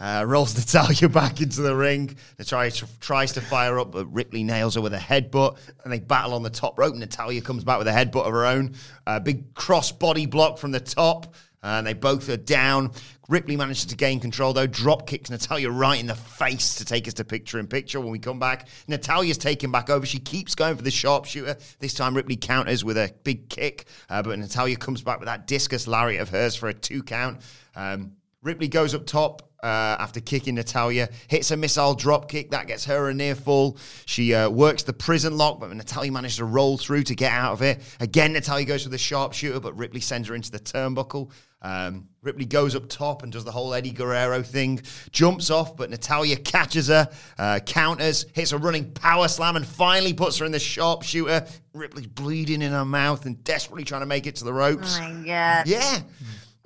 Rolls Natalya back into the ring. Natalya tries to fire up, but Ripley nails her with a headbutt, and they battle on the top rope. Natalya comes back with a headbutt of her own. Big cross body block from the top. And they both are down. Ripley manages to gain control, though. Drop kicks Natalya right in the face to take us to picture-in-picture. When we come back, Natalya's taken back over. She keeps going for the sharpshooter. This time, Ripley counters with a big kick. But Natalya comes back with that discus lariat of hers for a 2 count. Ripley goes up top after kicking Natalya, hits a missile drop kick. That gets her a near fall. She works the prison lock, but Natalya manages to roll through to get out of it. Again, Natalya goes for the sharpshooter, but Ripley sends her into the turnbuckle. Ripley goes up top and does the whole Eddie Guerrero thing, jumps off, but Natalya catches her, counters, hits a running power slam, and finally puts her in the sharpshooter. Ripley's bleeding in her mouth and desperately trying to make it to the ropes. Oh, my God. Yeah.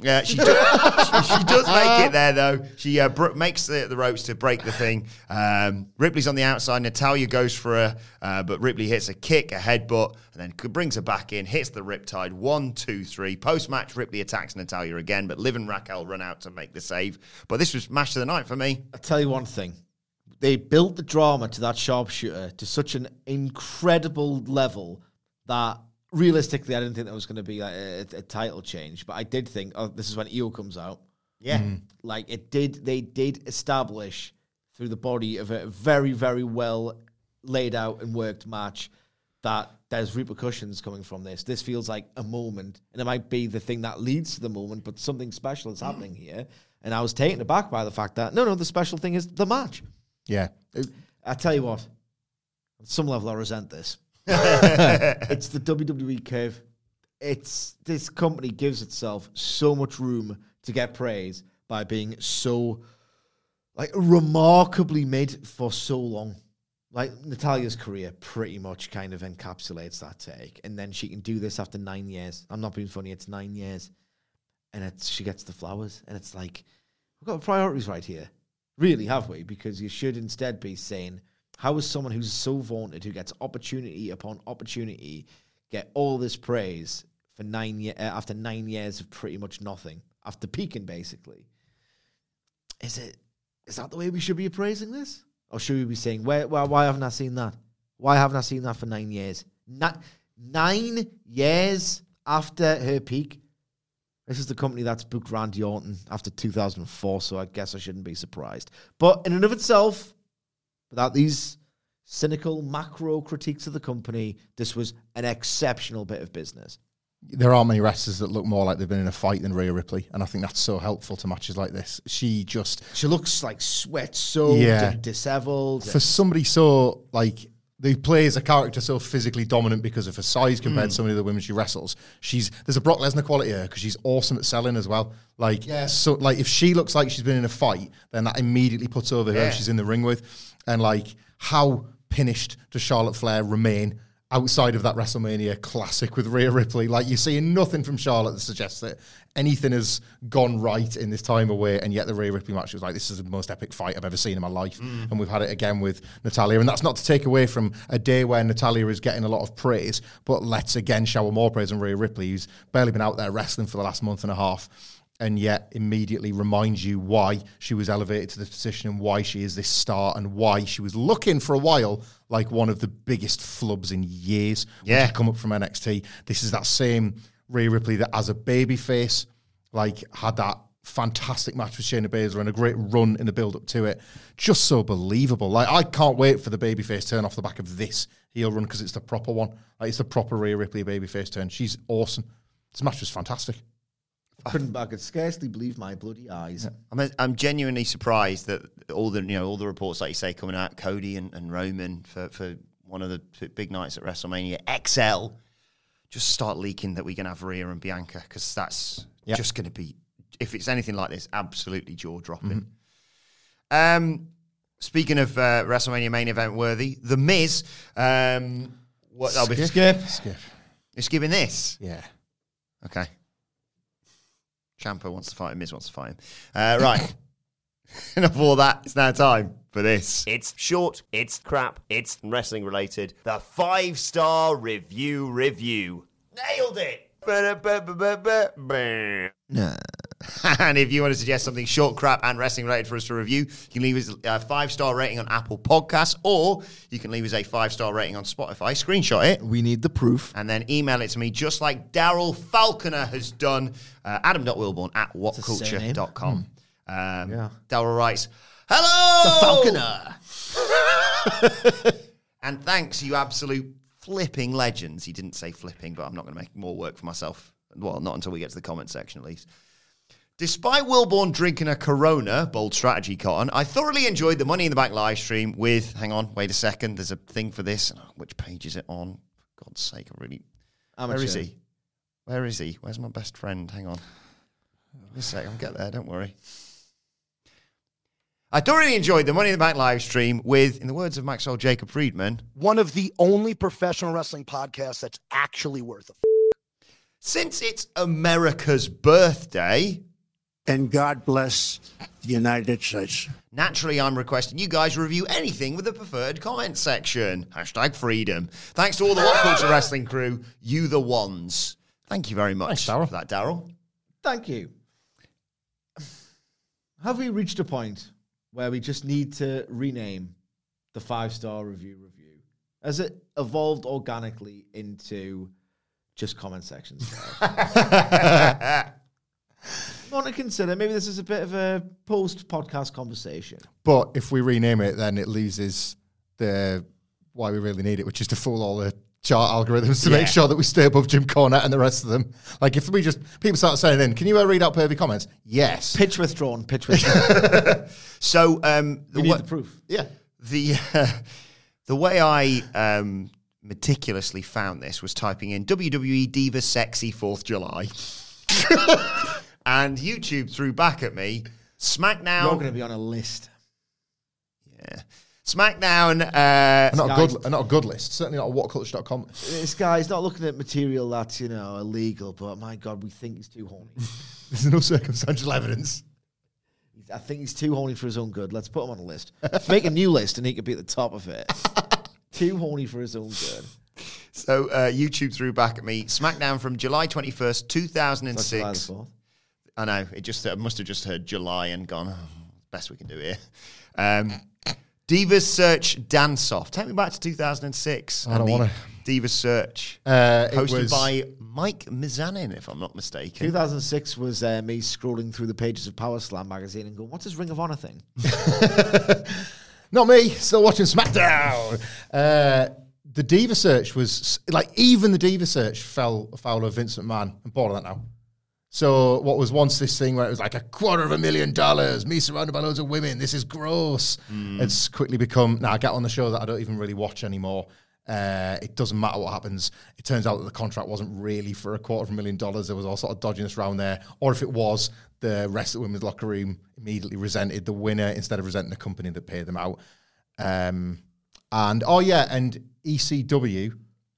Yeah, she does make it there, though. She makes the ropes to break the thing. Ripley's on the outside. Natalya goes for her, but Ripley hits a kick, a headbutt, and then brings her back in, hits the riptide. 1, 2, 3. Post-match, Ripley attacks Natalya again, but Liv and Raquel run out to make the save. But this was match of the night for me. I'll tell you one thing. They built the drama to that sharpshooter to such an incredible level that realistically, I didn't think that was going to be like a title change, but I did think, oh, this is when Io comes out. Yeah. Like, they did establish through the body of a very, very well laid out and worked match that there's repercussions coming from this. This feels like a moment, and it might be the thing that leads to the moment, but something special is happening here. And I was taken aback by the fact that, no, the special thing is the match. Yeah. I tell you what, on some level, I resent this. It's the WWE curve. This company gives itself so much room to get praise by being so, like, remarkably mid for so long. Like, Natalya's career pretty much kind of encapsulates that take, and then she can do this after 9 years. I'm not being funny. It's 9 years, and she gets the flowers, and it's like, we've got the priorities right here. Really, have we? Because you should instead be saying, how is someone who's so vaunted, who gets opportunity upon opportunity, get all this praise for after 9 years of pretty much nothing, after peaking, basically? Is that the way we should be appraising this? Or should we be saying, why haven't I seen that? Why haven't I seen that for 9 years? 9 years after her peak? This is the company that's booked Randy Orton after 2004, so I guess I shouldn't be surprised. But in and of itself, without these cynical macro critiques of the company, this was an exceptional bit of business. There are many wrestlers that look more like they've been in a fight than Rhea Ripley, and I think that's so helpful to matches like this. She looks like sweat-soaked and disheveled. For somebody so, like, they play as a character so physically dominant because of her size compared to so many of the women she wrestles. There's a Brock Lesnar quality here because she's awesome at selling as well. Like, so, like, if she looks like she's been in a fight, then that immediately puts over her if she's in the ring with. And, like, how pinished does Charlotte Flair remain outside of that WrestleMania classic with Rhea Ripley? Like, you're seeing nothing from Charlotte that suggests that anything has gone right in this time away, and yet the Rhea Ripley match was like, this is the most epic fight I've ever seen in my life. And we've had it again with Natalya, and that's not to take away from a day where Natalya is getting a lot of praise, but let's again shower more praise on Rhea Ripley, who's barely been out there wrestling for the last month and a half, and yet immediately reminds you why she was elevated to this position and why she is this star and why she was looking for a while like one of the biggest flubs in years when she come up from NXT. This is that same Rhea Ripley that as a babyface, like, had that fantastic match with Shayna Baszler and a great run in the build-up to it. Just so believable. Like, I can't wait for the babyface turn off the back of this heel run because it's the proper one. Like, it's the proper Rhea Ripley babyface turn. She's awesome. This match was fantastic. I could scarcely believe my bloody eyes. I'm genuinely surprised that all the reports, like you say, coming out, Cody and Roman for one of the big nights at WrestleMania XL, just start leaking that we can have Rhea and Bianca, because that's just going to be, if it's anything like this, absolutely jaw dropping. Speaking of WrestleMania main event worthy, The Miz. Skip. You're skipping this. Yeah. Okay. Ciampa wants to fight him. Miz wants to fight him. Right. Enough of all that. It's now time for this. It's short. It's crap. It's wrestling related. The 5-star review. Nailed it. Nah. And if you want to suggest something short, crap, and wrestling related for us to review, you can leave us a 5-star rating on Apple Podcasts, or you can leave us a 5-star rating on Spotify. Screenshot it. We need the proof. And then email it to me, just like Daryl Falconer has done. Adam.wilborn@whatculture.com. Daryl writes, hello! The Falconer! And thanks, you absolute flipping legends. He didn't say flipping, but I'm not going to make more work for myself. Well, not until we get to the comment section, at least. Despite Wilborn drinking a Corona, bold strategy, Cotton, I thoroughly enjoyed the Money in the Bank live stream with, hang on, wait a second, there's a thing for this. Oh, which page is it on? For God's sake, I really... Where is he? Where is he? Where's my best friend? Hang on. Wait a second, I'll get there, don't worry. I thoroughly enjoyed the Money in the Bank live stream with, in the words of Maxwell Jacob Friedman, one of the only professional wrestling podcasts that's actually worth a f***. Since it's America's birthday... And God bless the United States. Naturally, I'm requesting you guys review anything with the preferred comment section. #freedom. Thanks to all the What Culture Wrestling crew, you the ones. Thank you very much for that, Daryl. Thank you. Have we reached a point where we just need to rename the 5-star review? Has it evolved organically into just comment sections? Want to consider, maybe this is a bit of a post-podcast conversation. But if we rename it, then it loses the why we really need it, which is to fool all the chart algorithms to make sure that we stay above Jim Cornette and the rest of them. Like, if we just, people start saying in, can you read out pervy comments? Yes. Pitch withdrawn. So, we need the proof. Yeah. The way I meticulously found this was typing in WWE Diva Sexy 4th July. And YouTube threw back at me, SmackDown... You're going to be on a list. Yeah. SmackDown... Not a good list. Certainly not a whatculture.com. This guy's not looking at material that's, you know, illegal, but my God, we think he's too horny. There's no circumstantial evidence. I think he's too horny for his own good. Let's put him on a list. Make a new list and he could be at the top of it. Too horny for his own good. So YouTube threw back at me, SmackDown from July 21st, 2006. That's July 4th. I know, it just must have just heard July and gone, oh, best we can do here. Divas Search Dance-Off. Take me back to 2006. I don't want to. Divas Search. Hosted by Mike Mizanin, if I'm not mistaken. 2006 was me scrolling through the pages of Power Slam magazine and going, what's this Ring of Honor thing? Not me, still watching SmackDown. The Diva Search was, like, even the Diva Search fell afoul of Vince McMahon. I'm bored of that now. So what was once this thing where it was like $250,000, me surrounded by loads of women, this is gross. It's quickly become, I get on the show that I don't even really watch anymore. It doesn't matter what happens. It turns out that the contract wasn't really for $250,000. There was all sort of dodginess around there. Or if it was, the rest of the women's locker room immediately resented the winner instead of resenting the company that paid them out. And ECW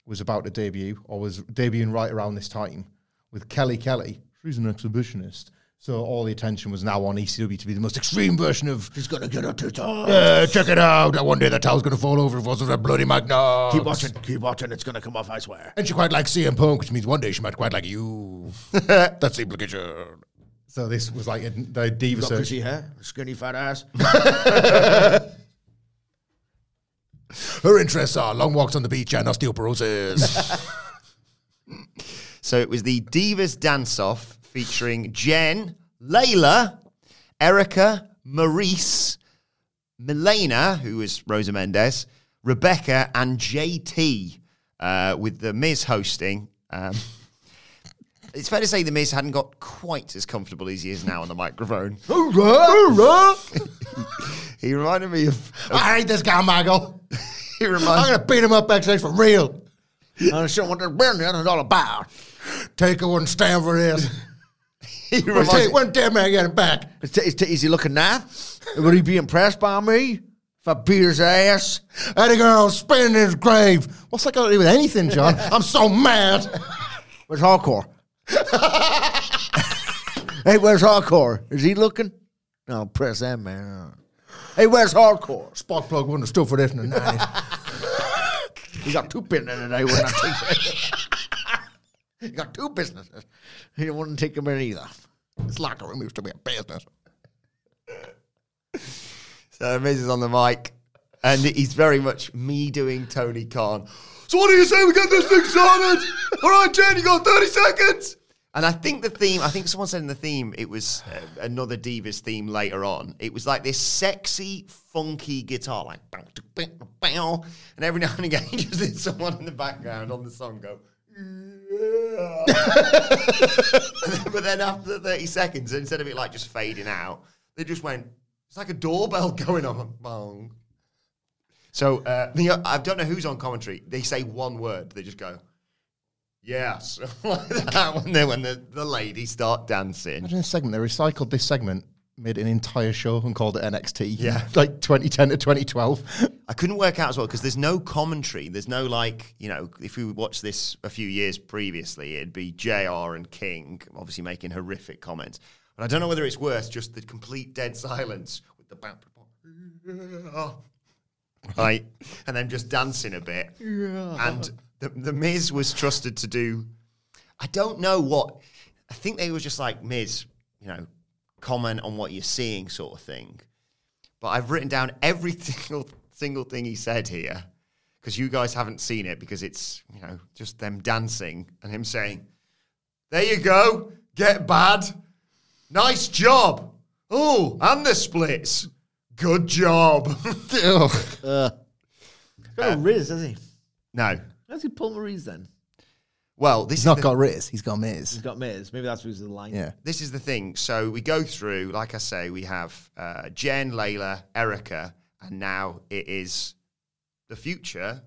was about to debut, or was debuting right around this time, with Kelly. She's an exhibitionist, so all the attention was now on ECW to be the most extreme version of she's going to get her two times. Yeah, check it out. One day the towel's going to fall over if it wasn't for bloody Magnox. Keep watching. It's going to come off, I swear. And she quite likes CM Punk, which means one day she might quite like you. That's the implication. So this was like the Diva Search. Bushy hair, skinny fat ass. Her interests are long walks on the beach and osteoporosis. So it was the Divas Dance-Off featuring Jen, Layla, Erica, Maurice, Milena, who was Rosa Mendez, Rebecca, and JT, with The Miz hosting. It's fair to say The Miz hadn't got quite as comfortable as he is now on the microphone. Hoorah! He reminded me of... I hate this guy, Michael. I'm going to beat him up backstage for real. I don't know what they're burning all about. Take it one stand for this. Take one damn man get it back. Is he looking now? Would he be impressed by me if I beat his ass? That girl spinning his grave. What's that got to do with anything, John? I'm so mad. Where's Hardcore? Hey, where's Hardcore? Is he looking? No, press that man. Hey, where's Hardcore? Spark plug wouldn't have stood for this in the 90s. He got two businesses and I wouldn't take him. He got two businesses. He wouldn't take him in either. This locker room used to be a business. So Miz is on the mic, and he's very much me doing Tony Khan. So what do you say we get this thing started? All right, Jen, you got 30 seconds. And I think the theme, I think someone said in the theme, it was another Divas theme later on. It was like this sexy, funky guitar, like, and every now and again, you just hear someone in the background on the song go, yeah. But then after 30 seconds, instead of it like just fading out, they just went, it's like a doorbell going on. Bong. So I don't know who's on commentary. They say one word. They just go, yes. Like that when the ladies start dancing. Imagine this segment. They recycled this segment, made an entire show and called it NXT. Yeah. Like 2010 to 2012. I couldn't work out as well because there's no commentary. There's no like, you know, if we watched this a few years previously, it'd be JR and King obviously making horrific comments. But I don't know whether it's worse, just the complete dead silence with the bap. Right, and then just dancing a bit. Yeah. And the Miz was trusted to do, I don't know what, I think they were just like, Miz, you know, comment on what you're seeing sort of thing. But I've written down every single thing he said here, because you guys haven't seen it, because it's, you know, just them dancing and him saying, there you go, get bad, nice job, oh, and the splits. Good job. Got a Riz, has he? No. How's he pull Riz then? Well, this he's is not got Riz. He's got Miz. He's got Miz. Maybe that's who's the line. Yeah. This is the thing. So we go through, like I say, we have Jen, Layla, Erica, and now it is the future,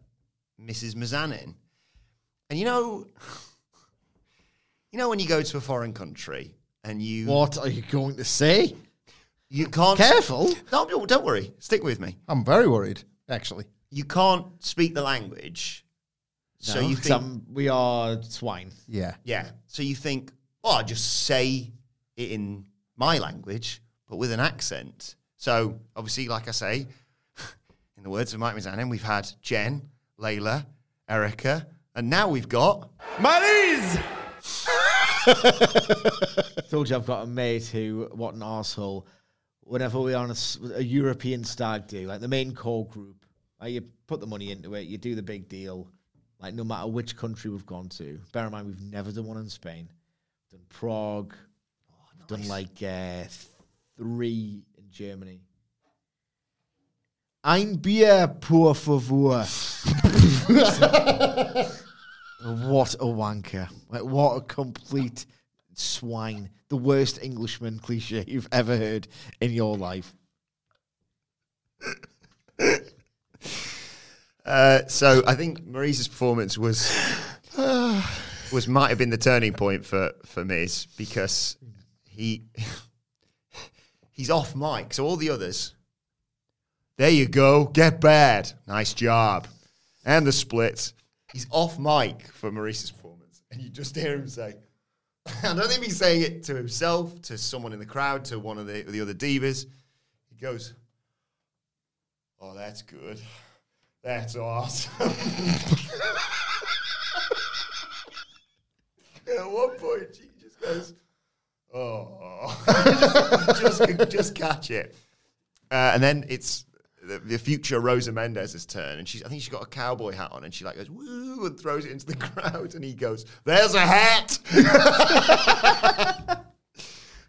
Mrs. Mizanin. And you know when you go to a foreign country and you... What are you going to say? You can't... Careful. No, don't worry. Stick with me. I'm very worried, actually. You can't speak the language. No, so you think... we are swine. Yeah. Yeah. So you think, oh, I'll just say it in my language, but with an accent. So, obviously, like I say, in the words of Mike Mizanin, we've had Jen, Layla, Erica, and now we've got... Maryse! Told you I've got a mate who, what an arsehole... Whenever we're on a European stag do, like the main core group, like you put the money into it, you do the big deal, like no matter which country we've gone to. Bear in mind, we've never done one in Spain. We've done Prague. Oh, nice. Done like three in Germany. Ein Bier, por favor. What a wanker. Like, what a complete... swine, the worst Englishman cliche you've ever heard in your life. So I think Maryse's performance was might have been the turning point for Miz, because he's off mic. So all the others, there you go, get bad, nice job, and the splits. He's off mic for Maryse's performance, and you just hear him say. I don't think he's saying it to himself, to someone in the crowd, to one of the other divas. He goes, oh, that's good. That's awesome. And at one point, she just goes, oh. just catch it. And then it's the future Rosa Mendez's turn, and I think she's got a cowboy hat on, and she like goes woo and throws it into the crowd, and he goes, "There's a hat."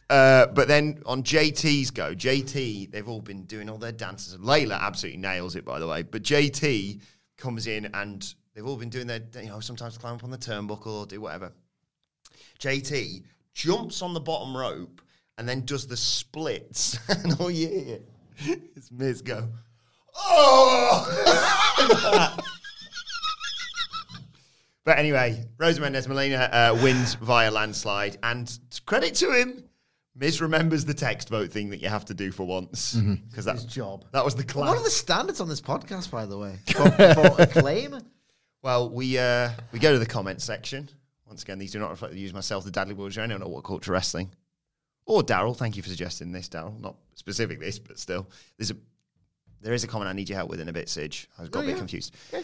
But then on JT, they've all been doing all their dances, and Layla absolutely nails it, by the way. But JT comes in, and they've all been doing their, you know, sometimes climb up on the turnbuckle or do whatever. JT jumps on the bottom rope and then does the splits, and all you hear is Miz go, oh! But anyway, Rosa Mendez Molina wins via landslide, and credit to him, Miz remembers the text vote thing that you have to do for once. Because that's his job. That was the claim. What are the standards on this podcast, by the way? For acclaim? Well, we go to the comments section. Once again, these do not reflect the views of myself, the Dadley Boy Show, or What Culture Wrestling. Or Daryl, thank you for suggesting this, Daryl. Not specific this, but still. There is a comment I need your help with in a bit, Sidge. I got a bit confused. Okay.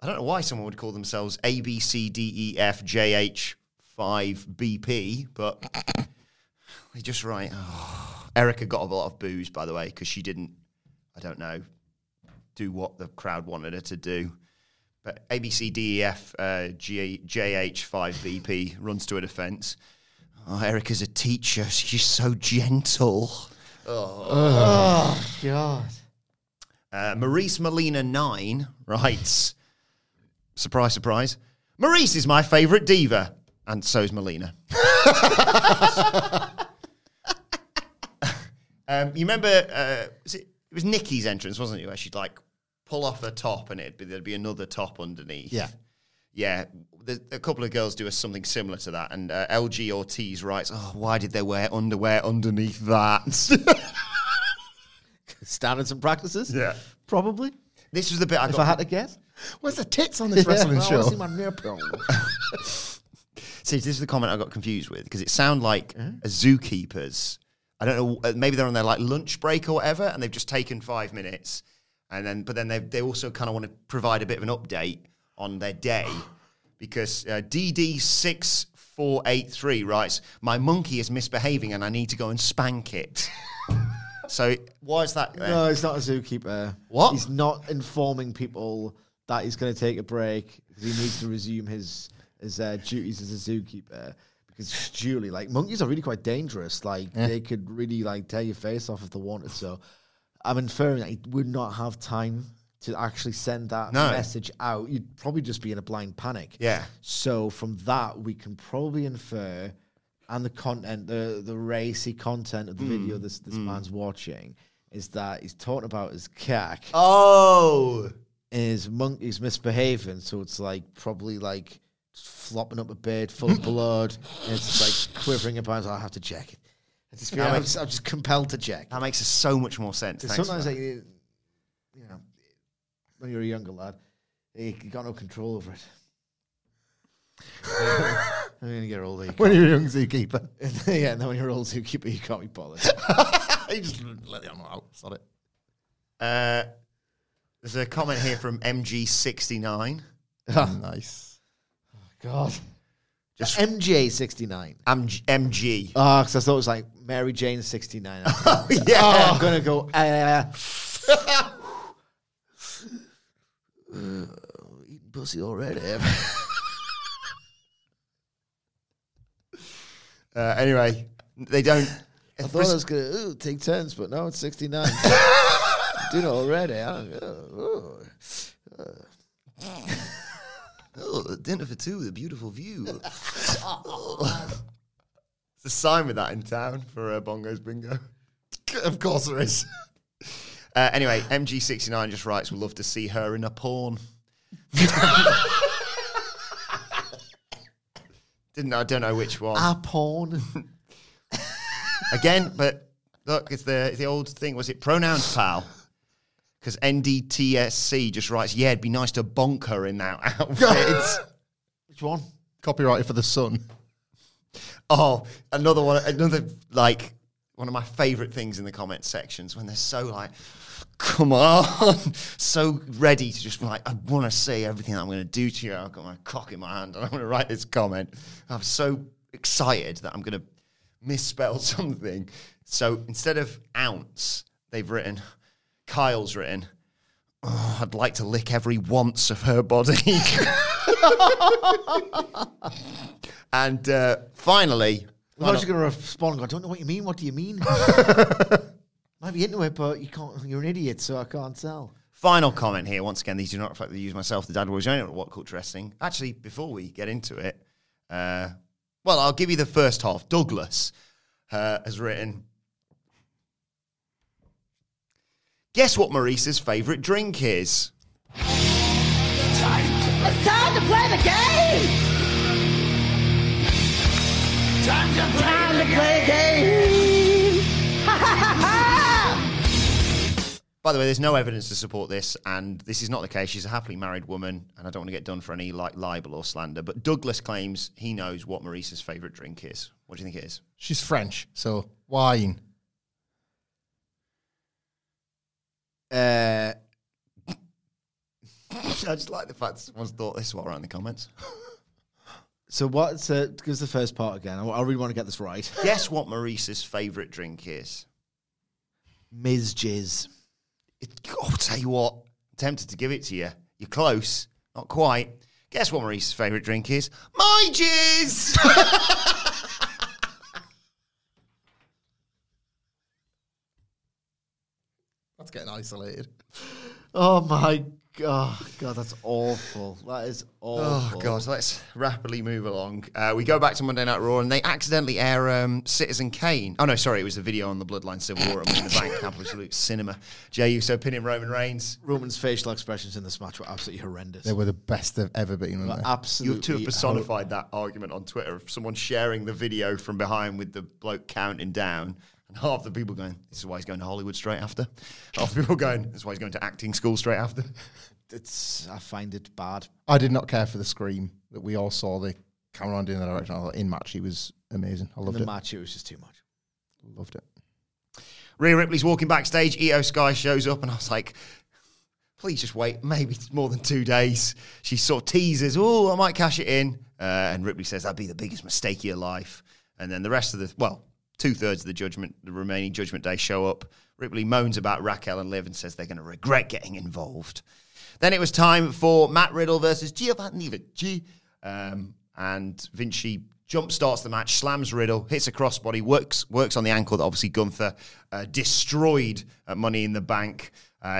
I don't know why someone would call themselves A, B, C, D, E, F, J, H, 5 BP, but they just write. Oh. Erica got a lot of boos, by the way, because she didn't, I don't know, do what the crowd wanted her to do. But ABCDEF JH5BP runs to a defense. Oh, Erica's a teacher. She's so gentle. Oh God. Maurice Molina 9 writes, surprise, surprise, Maurice is my favourite diva, and so's Molina. You remember, it was Nikki's entrance, wasn't it, where she'd like pull off her top and there'd be another top underneath. Yeah. Yeah, a couple of girls do something similar to that, and LG Ortiz writes, oh, why did they wear underwear underneath that? Standards and practices? Yeah. Probably. This was the bit I got. If I had to guess. Where's the tits on this wrestling show? I want to see my nipple. See, this is the comment I got confused with, because it sounded like a zookeeper's. I don't know, maybe they're on their like lunch break or whatever, and they've just taken 5 minutes, and then they also kind of want to provide a bit of an update on their day, because DD6483 writes, my monkey is misbehaving and I need to go and spank it. So why is that? No, it's not a zookeeper. What? He's not informing people that he's going to take a break, because he needs to resume his duties as a zookeeper. Because Julie, like, monkeys are really quite dangerous. Like, they could really, like, tear your face off if they wanted. So I'm inferring that he would not have time to actually send that message out. You'd probably just be in a blind panic. Yeah. So from that, we can probably infer... And the content, the racy content of the video this man's watching, is that he's talking about his cack. Oh! And his monkey's misbehaving, so it's like probably like flopping up a bed full of blood, and it's like quivering about. I have to check it. I'm just compelled to check. That makes so much more sense. Sometimes, like, you know, when you're a younger lad, you got no control over it. I'm going to get older. When you're a young zookeeper. Yeah, and then when you're an old zookeeper, you can't be bothered. You just let the animal out. That's not it. There's a comment here from MG69. Oh, nice. Oh, God. Just MJ69. MG. Oh, because I thought it was like Mary Jane 69. Oh, yeah. Oh, I'm going to go... eating pussy already. Anyway, they don't... I thought I was going to take turns, but no, it's 69. Did it already. Dinner for two, the beautiful view. There's a sign with that in town for Bongo's Bingo. Of course there is. Anyway, MG69 just writes, we'd love to see her in a porn. I don't know which one. A porn. Again, but look, it's the old thing. Was it pronouns, pal? Because NDTSC just writes, yeah, it'd be nice to bonk her in that outfit. Which one? Copyrighted for the Sun. Oh, another one. Another, like, one of my favourite things in the comment sections when they're so, like, come on, so ready to just be like, I want to say everything I'm going to do to you. I've got my cock in my hand and I'm going to write this comment. I'm so excited that I'm going to misspell something. So instead of ounce, Kyle's written, oh, I'd like to lick every once of her body. And finally... I'm just going to respond, I don't know what you mean. What do you mean? Might be into it, but you're an idiot, so I can't tell. Final comment here. Once again, these do not reflect the use myself, the dad was only at What Culture Wrestling. Actually, before we get into it, I'll give you the first half. Douglas has written, guess what Maurice's favourite drink is? It's time to play the game! Time to play the game! Ha ha ha! By the way, there's no evidence to support this, and this is not the case. She's a happily married woman, and I don't want to get done for any like libel or slander, but Douglas claims he knows what Maurice's favourite drink is. What do you think it is? She's French, so wine. I just like the fact someone's thought this while around the comments. So what's the first part again? I really want to get this right. Guess what Maurice's favourite drink is? Miz Jizz. I'll tell you what. I'm tempted to give it to you. You're close. Not quite. Guess what Maurice's favourite drink is? My Jizz! That's getting isolated. Oh, my God, that's awful. That is awful. Oh, God, let's rapidly move along. We go back to Monday Night Raw, and they accidentally air Citizen Kane. Oh, no, sorry, it was the video on the Bloodline Civil War at Money in the Bank. Absolute cinema. Jey Uso pinning Roman Reigns. Roman's facial expressions in this match were absolutely horrendous. They were the best they've ever been. Weren't they? Absolutely. You two have personified that argument on Twitter of someone sharing the video from behind with the bloke counting down. And half the people going, this is why he's going to Hollywood straight after. Half the people going, this is why he's going to acting school straight after. I find it bad. I did not care for the scream that we all saw the cameraman doing in the direction. I thought in match he was amazing. I loved it. In the match it was just too much. Loved it. Rhea Ripley's walking backstage. Io Sky shows up and I was like, please just wait. Maybe it's more than 2 days. She sort of teases, I might cash it in. And Ripley says, that'd be the biggest mistake of your life. And then the rest of two-thirds of the remaining Judgment Day show up. Ripley moans about Raquel and Liv and says they're going to regret getting involved. Then it was time for Matt Riddle versus Giovanni Vinci. And Vinci jump-starts the match, slams Riddle, hits a crossbody, works on the ankle that obviously Gunther destroyed at Money in the Bank,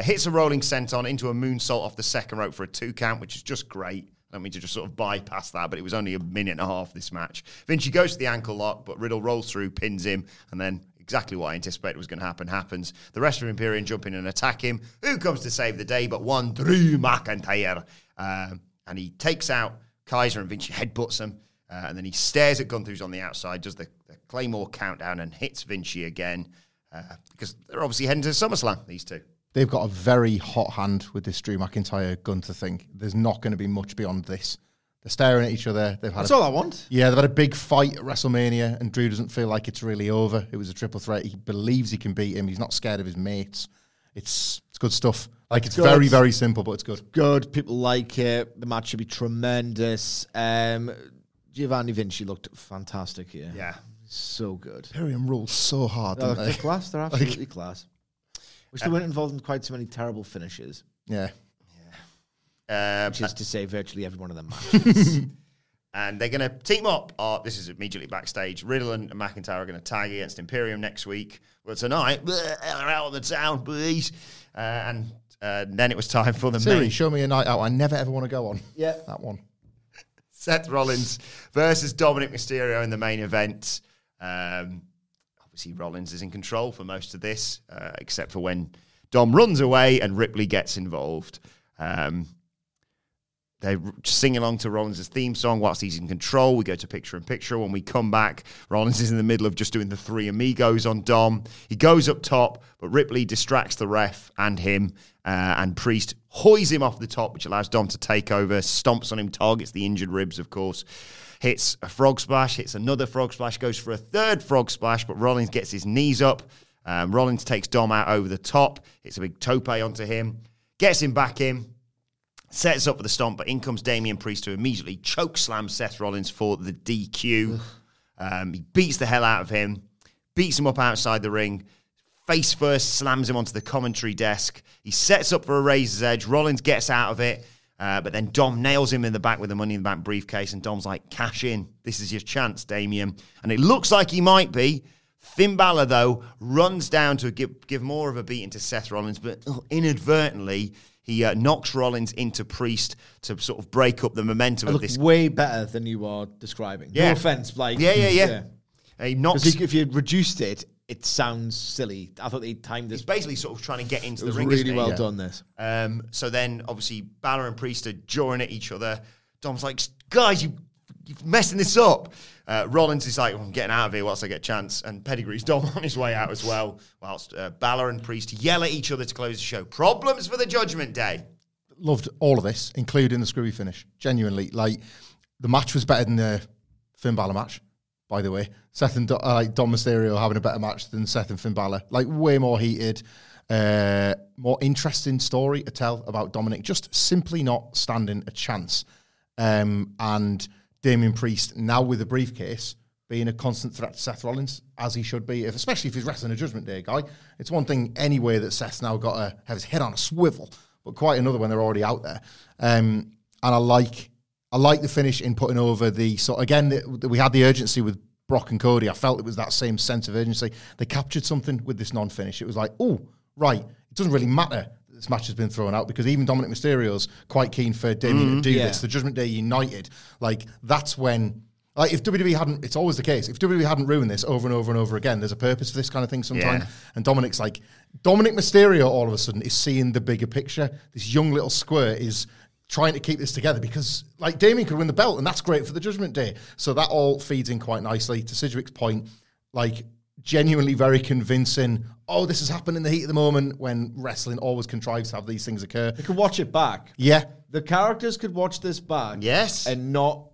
hits a rolling senton into a moonsault off the second rope for a 2 count, which is just great. I don't mean to just sort of bypass that, but it was only a minute and a half this match. Vinci goes to the ankle lock, but Riddle rolls through, pins him, and then exactly what I anticipated was going to happen happens. The rest of Imperium jump in and attack him. Who comes to save the day but one Drew McIntyre? And he takes out Kaiser and Vinci headbutts him, and then he stares at Gunther who's on the outside, does the Claymore countdown and hits Vinci again, because they're obviously heading to SummerSlam, these two. They've got a very hot hand with this Drew McIntyre Gunther thing. There's not going to be much beyond this. They're staring at each other. That's all I want. Yeah, they've had a big fight at WrestleMania, and Drew doesn't feel like it's really over. It was a triple threat. He believes he can beat him. He's not scared of his mates. It's good stuff. It's very, very simple, but it's good. Good. People like it. The match should be tremendous. Giovanni Vinci looked fantastic here. Yeah. So good. Imperium rules so hard, don't they? They're class. They're absolutely class. Which they weren't involved in quite so many terrible finishes. Yeah. Which is to say virtually every one of them matches. And they're going to team up. This is immediately backstage. Riddle and McIntyre are going to tag against Imperium next week. Well, tonight, they're out of the town, please. And then it was time for the Siri, show me a night out I never ever want to go on. Yeah. That one. Seth Rollins versus Dominic Mysterio in the main event. See, Rollins is in control for most of this, except for when Dom runs away and Ripley gets involved. They sing along to Rollins' theme song whilst he's in control. We go to picture-in-picture. When we come back, Rollins is in the middle of just doing the Three Amigos on Dom. He goes up top, but Ripley distracts the ref and him, and Priest hoys him off the top, which allows Dom to take over, stomps on him, targets the injured ribs, of course. Hits a frog splash, hits another frog splash, goes for a third frog splash, but Rollins gets his knees up. Rollins takes Dom out over the top, hits a big tope onto him, gets him back in, sets up for the stomp, but in comes Damian Priest to immediately choke slam Seth Rollins for the DQ. He beats the hell out of him, beats him up outside the ring, face first slams him onto the commentary desk. He sets up for a razor's edge. Rollins gets out of it. But then Dom nails him in the back with the Money in the Bank briefcase, and Dom's like, cash in. This is your chance, Damian. And it looks like he might be. Finn Balor, though, runs down to give more of a beating to Seth Rollins, but inadvertently, he knocks Rollins into Priest to sort of break up the momentum of this. Way better than you are describing. Yeah. No offense. Yeah. He knocks. If you reduced it, it sounds silly. I thought they timed this. He's basically sort of trying to get into the ring. It was really well done, this. So then, obviously, Balor and Priest are jawing at each other. Dom's like, guys, you're messing this up. Rollins is like, I'm getting out of here whilst I get a chance. And Pedigree's Dom on his way out as well, whilst Balor and Priest yell at each other to close the show. Problems for the Judgment Day. Loved all of this, including the screwy finish. Genuinely. The match was better than the Finn Balor match. By the way, Seth and Dom Mysterio having a better match than Seth and Finn Balor. Way more heated, more interesting story to tell about Dominic. Just simply not standing a chance. And Damian Priest, now with a briefcase, being a constant threat to Seth Rollins, as he should be, especially if he's wrestling a Judgment Day guy. It's one thing anyway that Seth's now got to have his head on a swivel, but quite another when they're already out there. And I like the finish in putting over the... So again, we had the urgency with Brock and Cody. I felt it was that same sense of urgency. They captured something with this non-finish. It was like, oh, right, it doesn't really matter that this match has been thrown out, because even Dominic Mysterio's quite keen for Damien to do this. The Judgment Day united. Like, that's when... Like, if WWE hadn't... It's always the case. If WWE hadn't ruined this over and over and over again, there's a purpose for this kind of thing sometimes. Yeah. And Dominic's like... Dominic Mysterio, all of a sudden, is seeing the bigger picture. This young little squirt is... trying to keep this together, because, like, Damien could win the belt, and that's great for the Judgment Day. So that all feeds in quite nicely. To Sidgwick's point, like, genuinely very convincing, oh, this has happened in the heat of the moment, when wrestling always contrives to have these things occur. They could watch it back. Yeah. The characters could watch this back. Yes. And not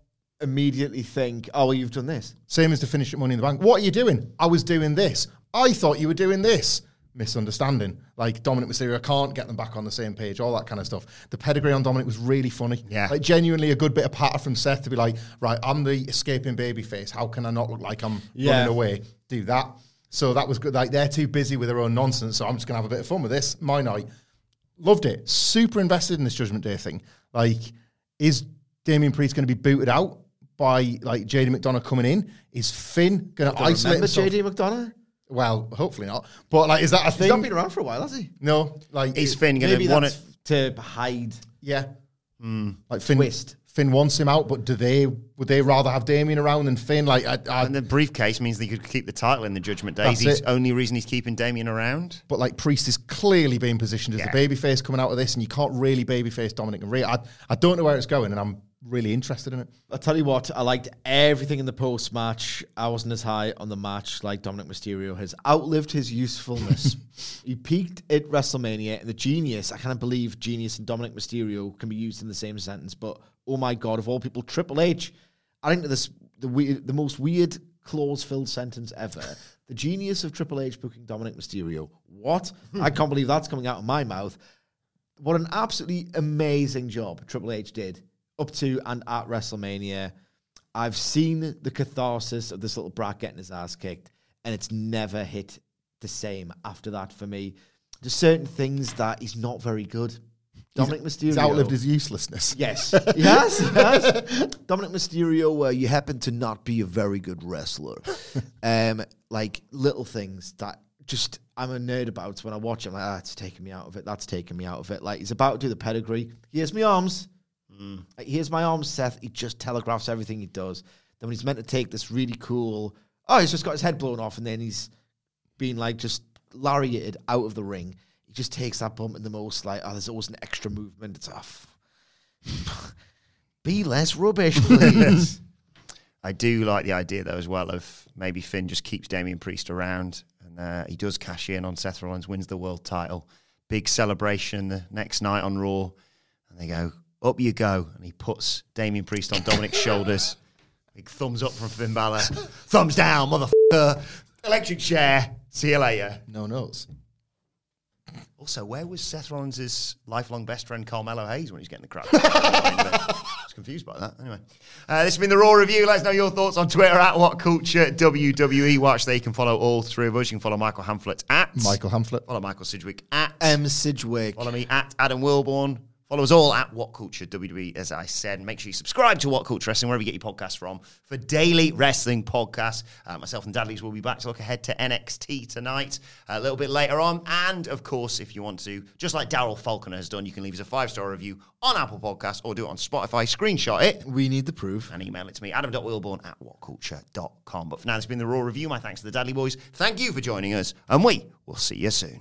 immediately think, oh, well, you've done this. Same as the finish at Money in the Bank. What are you doing? I was doing this. I thought you were doing this. Misunderstanding. Like, Dominic Mysterio can't get them back on the same page, all that kind of stuff. The pedigree on Dominic was really funny. Yeah. Like, genuinely a good bit of patter from Seth to be like, right, I'm the escaping babyface. How can I not look like I'm running away? Do that. So that was good. Like, they're too busy with their own nonsense, so I'm just going to have a bit of fun with this. My night. Loved it. Super invested in this Judgment Day thing. Like, is Damian Priest going to be booted out by, like, JD McDonough coming in? Is Finn going to isolate himself? Remember JD McDonough? Well, hopefully not. But, like, is that a thing? He's not been around for a while, has he? No. Like, is Finn going to want it to hide? Yeah. Mm. Like, Finn wants him out, but would they rather have Damien around than Finn? Like, and the briefcase means they could keep the title in the Judgment Day. That's the only reason he's keeping Damien around. But, like, Priest is clearly being positioned as the babyface coming out of this, and you can't really babyface Dominic and Rhea. I don't know where it's going, and I'm really interested in it. I'll tell you what, I liked everything in the post-match. I wasn't as high on the match. Like, Dominic Mysterio has outlived his usefulness. He peaked at WrestleMania, and the genius, I can't believe genius and Dominic Mysterio can be used in the same sentence, but oh my God, of all people, Triple H. I think this the most weird clause-filled sentence ever. The genius of Triple H booking Dominic Mysterio. What? I can't believe that's coming out of my mouth. What an absolutely amazing job Triple H did up to and at WrestleMania. I've seen the catharsis of this little brat getting his ass kicked, and it's never hit the same after that for me. There's certain things that he's not very good. Dominic Mysterio. He's outlived his uselessness. Yes. He has. He has. Dominic Mysterio, you happen to not be a very good wrestler. Like, little things that just I'm a nerd about. So when I watch it, I'm like, that's taking me out of it. That's taking me out of it. Like, he's about to do the pedigree. Here's my arms. Like, here's my arm, Seth. He just telegraphs everything he does. Then when he's meant to take this really cool, oh, he's just got his head blown off, and then he's being, like, just lariated out of the ring. He just takes that bump in the most, like, oh, there's always an extra movement. It's off. Be less rubbish, please. I do like the idea, though, as well, of maybe Finn just keeps Damian Priest around, and he does cash in on Seth Rollins, wins the world title. Big celebration the next night on Raw, and they go, up you go. And he puts Damian Priest on Dominic's shoulders. Big thumbs up from Finn Balor. Thumbs down, motherfucker. Electric chair. See you later. No notes. Also, where was Seth Rollins' lifelong best friend Carmelo Hayes when he was getting the crap? I was confused by that. Anyway, this has been the Raw Review. Let us know your thoughts on Twitter at WhatCultureWWE. Watch there. You can follow all three of us. You can follow Michael Hamflett at Michael Hamflett. Follow Michael Sidgwick at M Sidgwick. Follow me at Adam Wilborn. Follow us all at What Culture WWE, as I said. Make sure you subscribe to What Culture Wrestling, wherever you get your podcasts from, for daily wrestling podcasts. Myself and Dadleys will be back to look ahead to NXT tonight, a little bit later on. And, of course, if you want to, just like Daryl Falconer has done, you can leave us a 5-star review on Apple Podcasts or do it on Spotify. Screenshot it. We need the proof. And email it to me, adam.wilborn@whatculture.com. But for now, this has been the Raw Review. My thanks to the Dadley Boys. Thank you for joining us, and we will see you soon.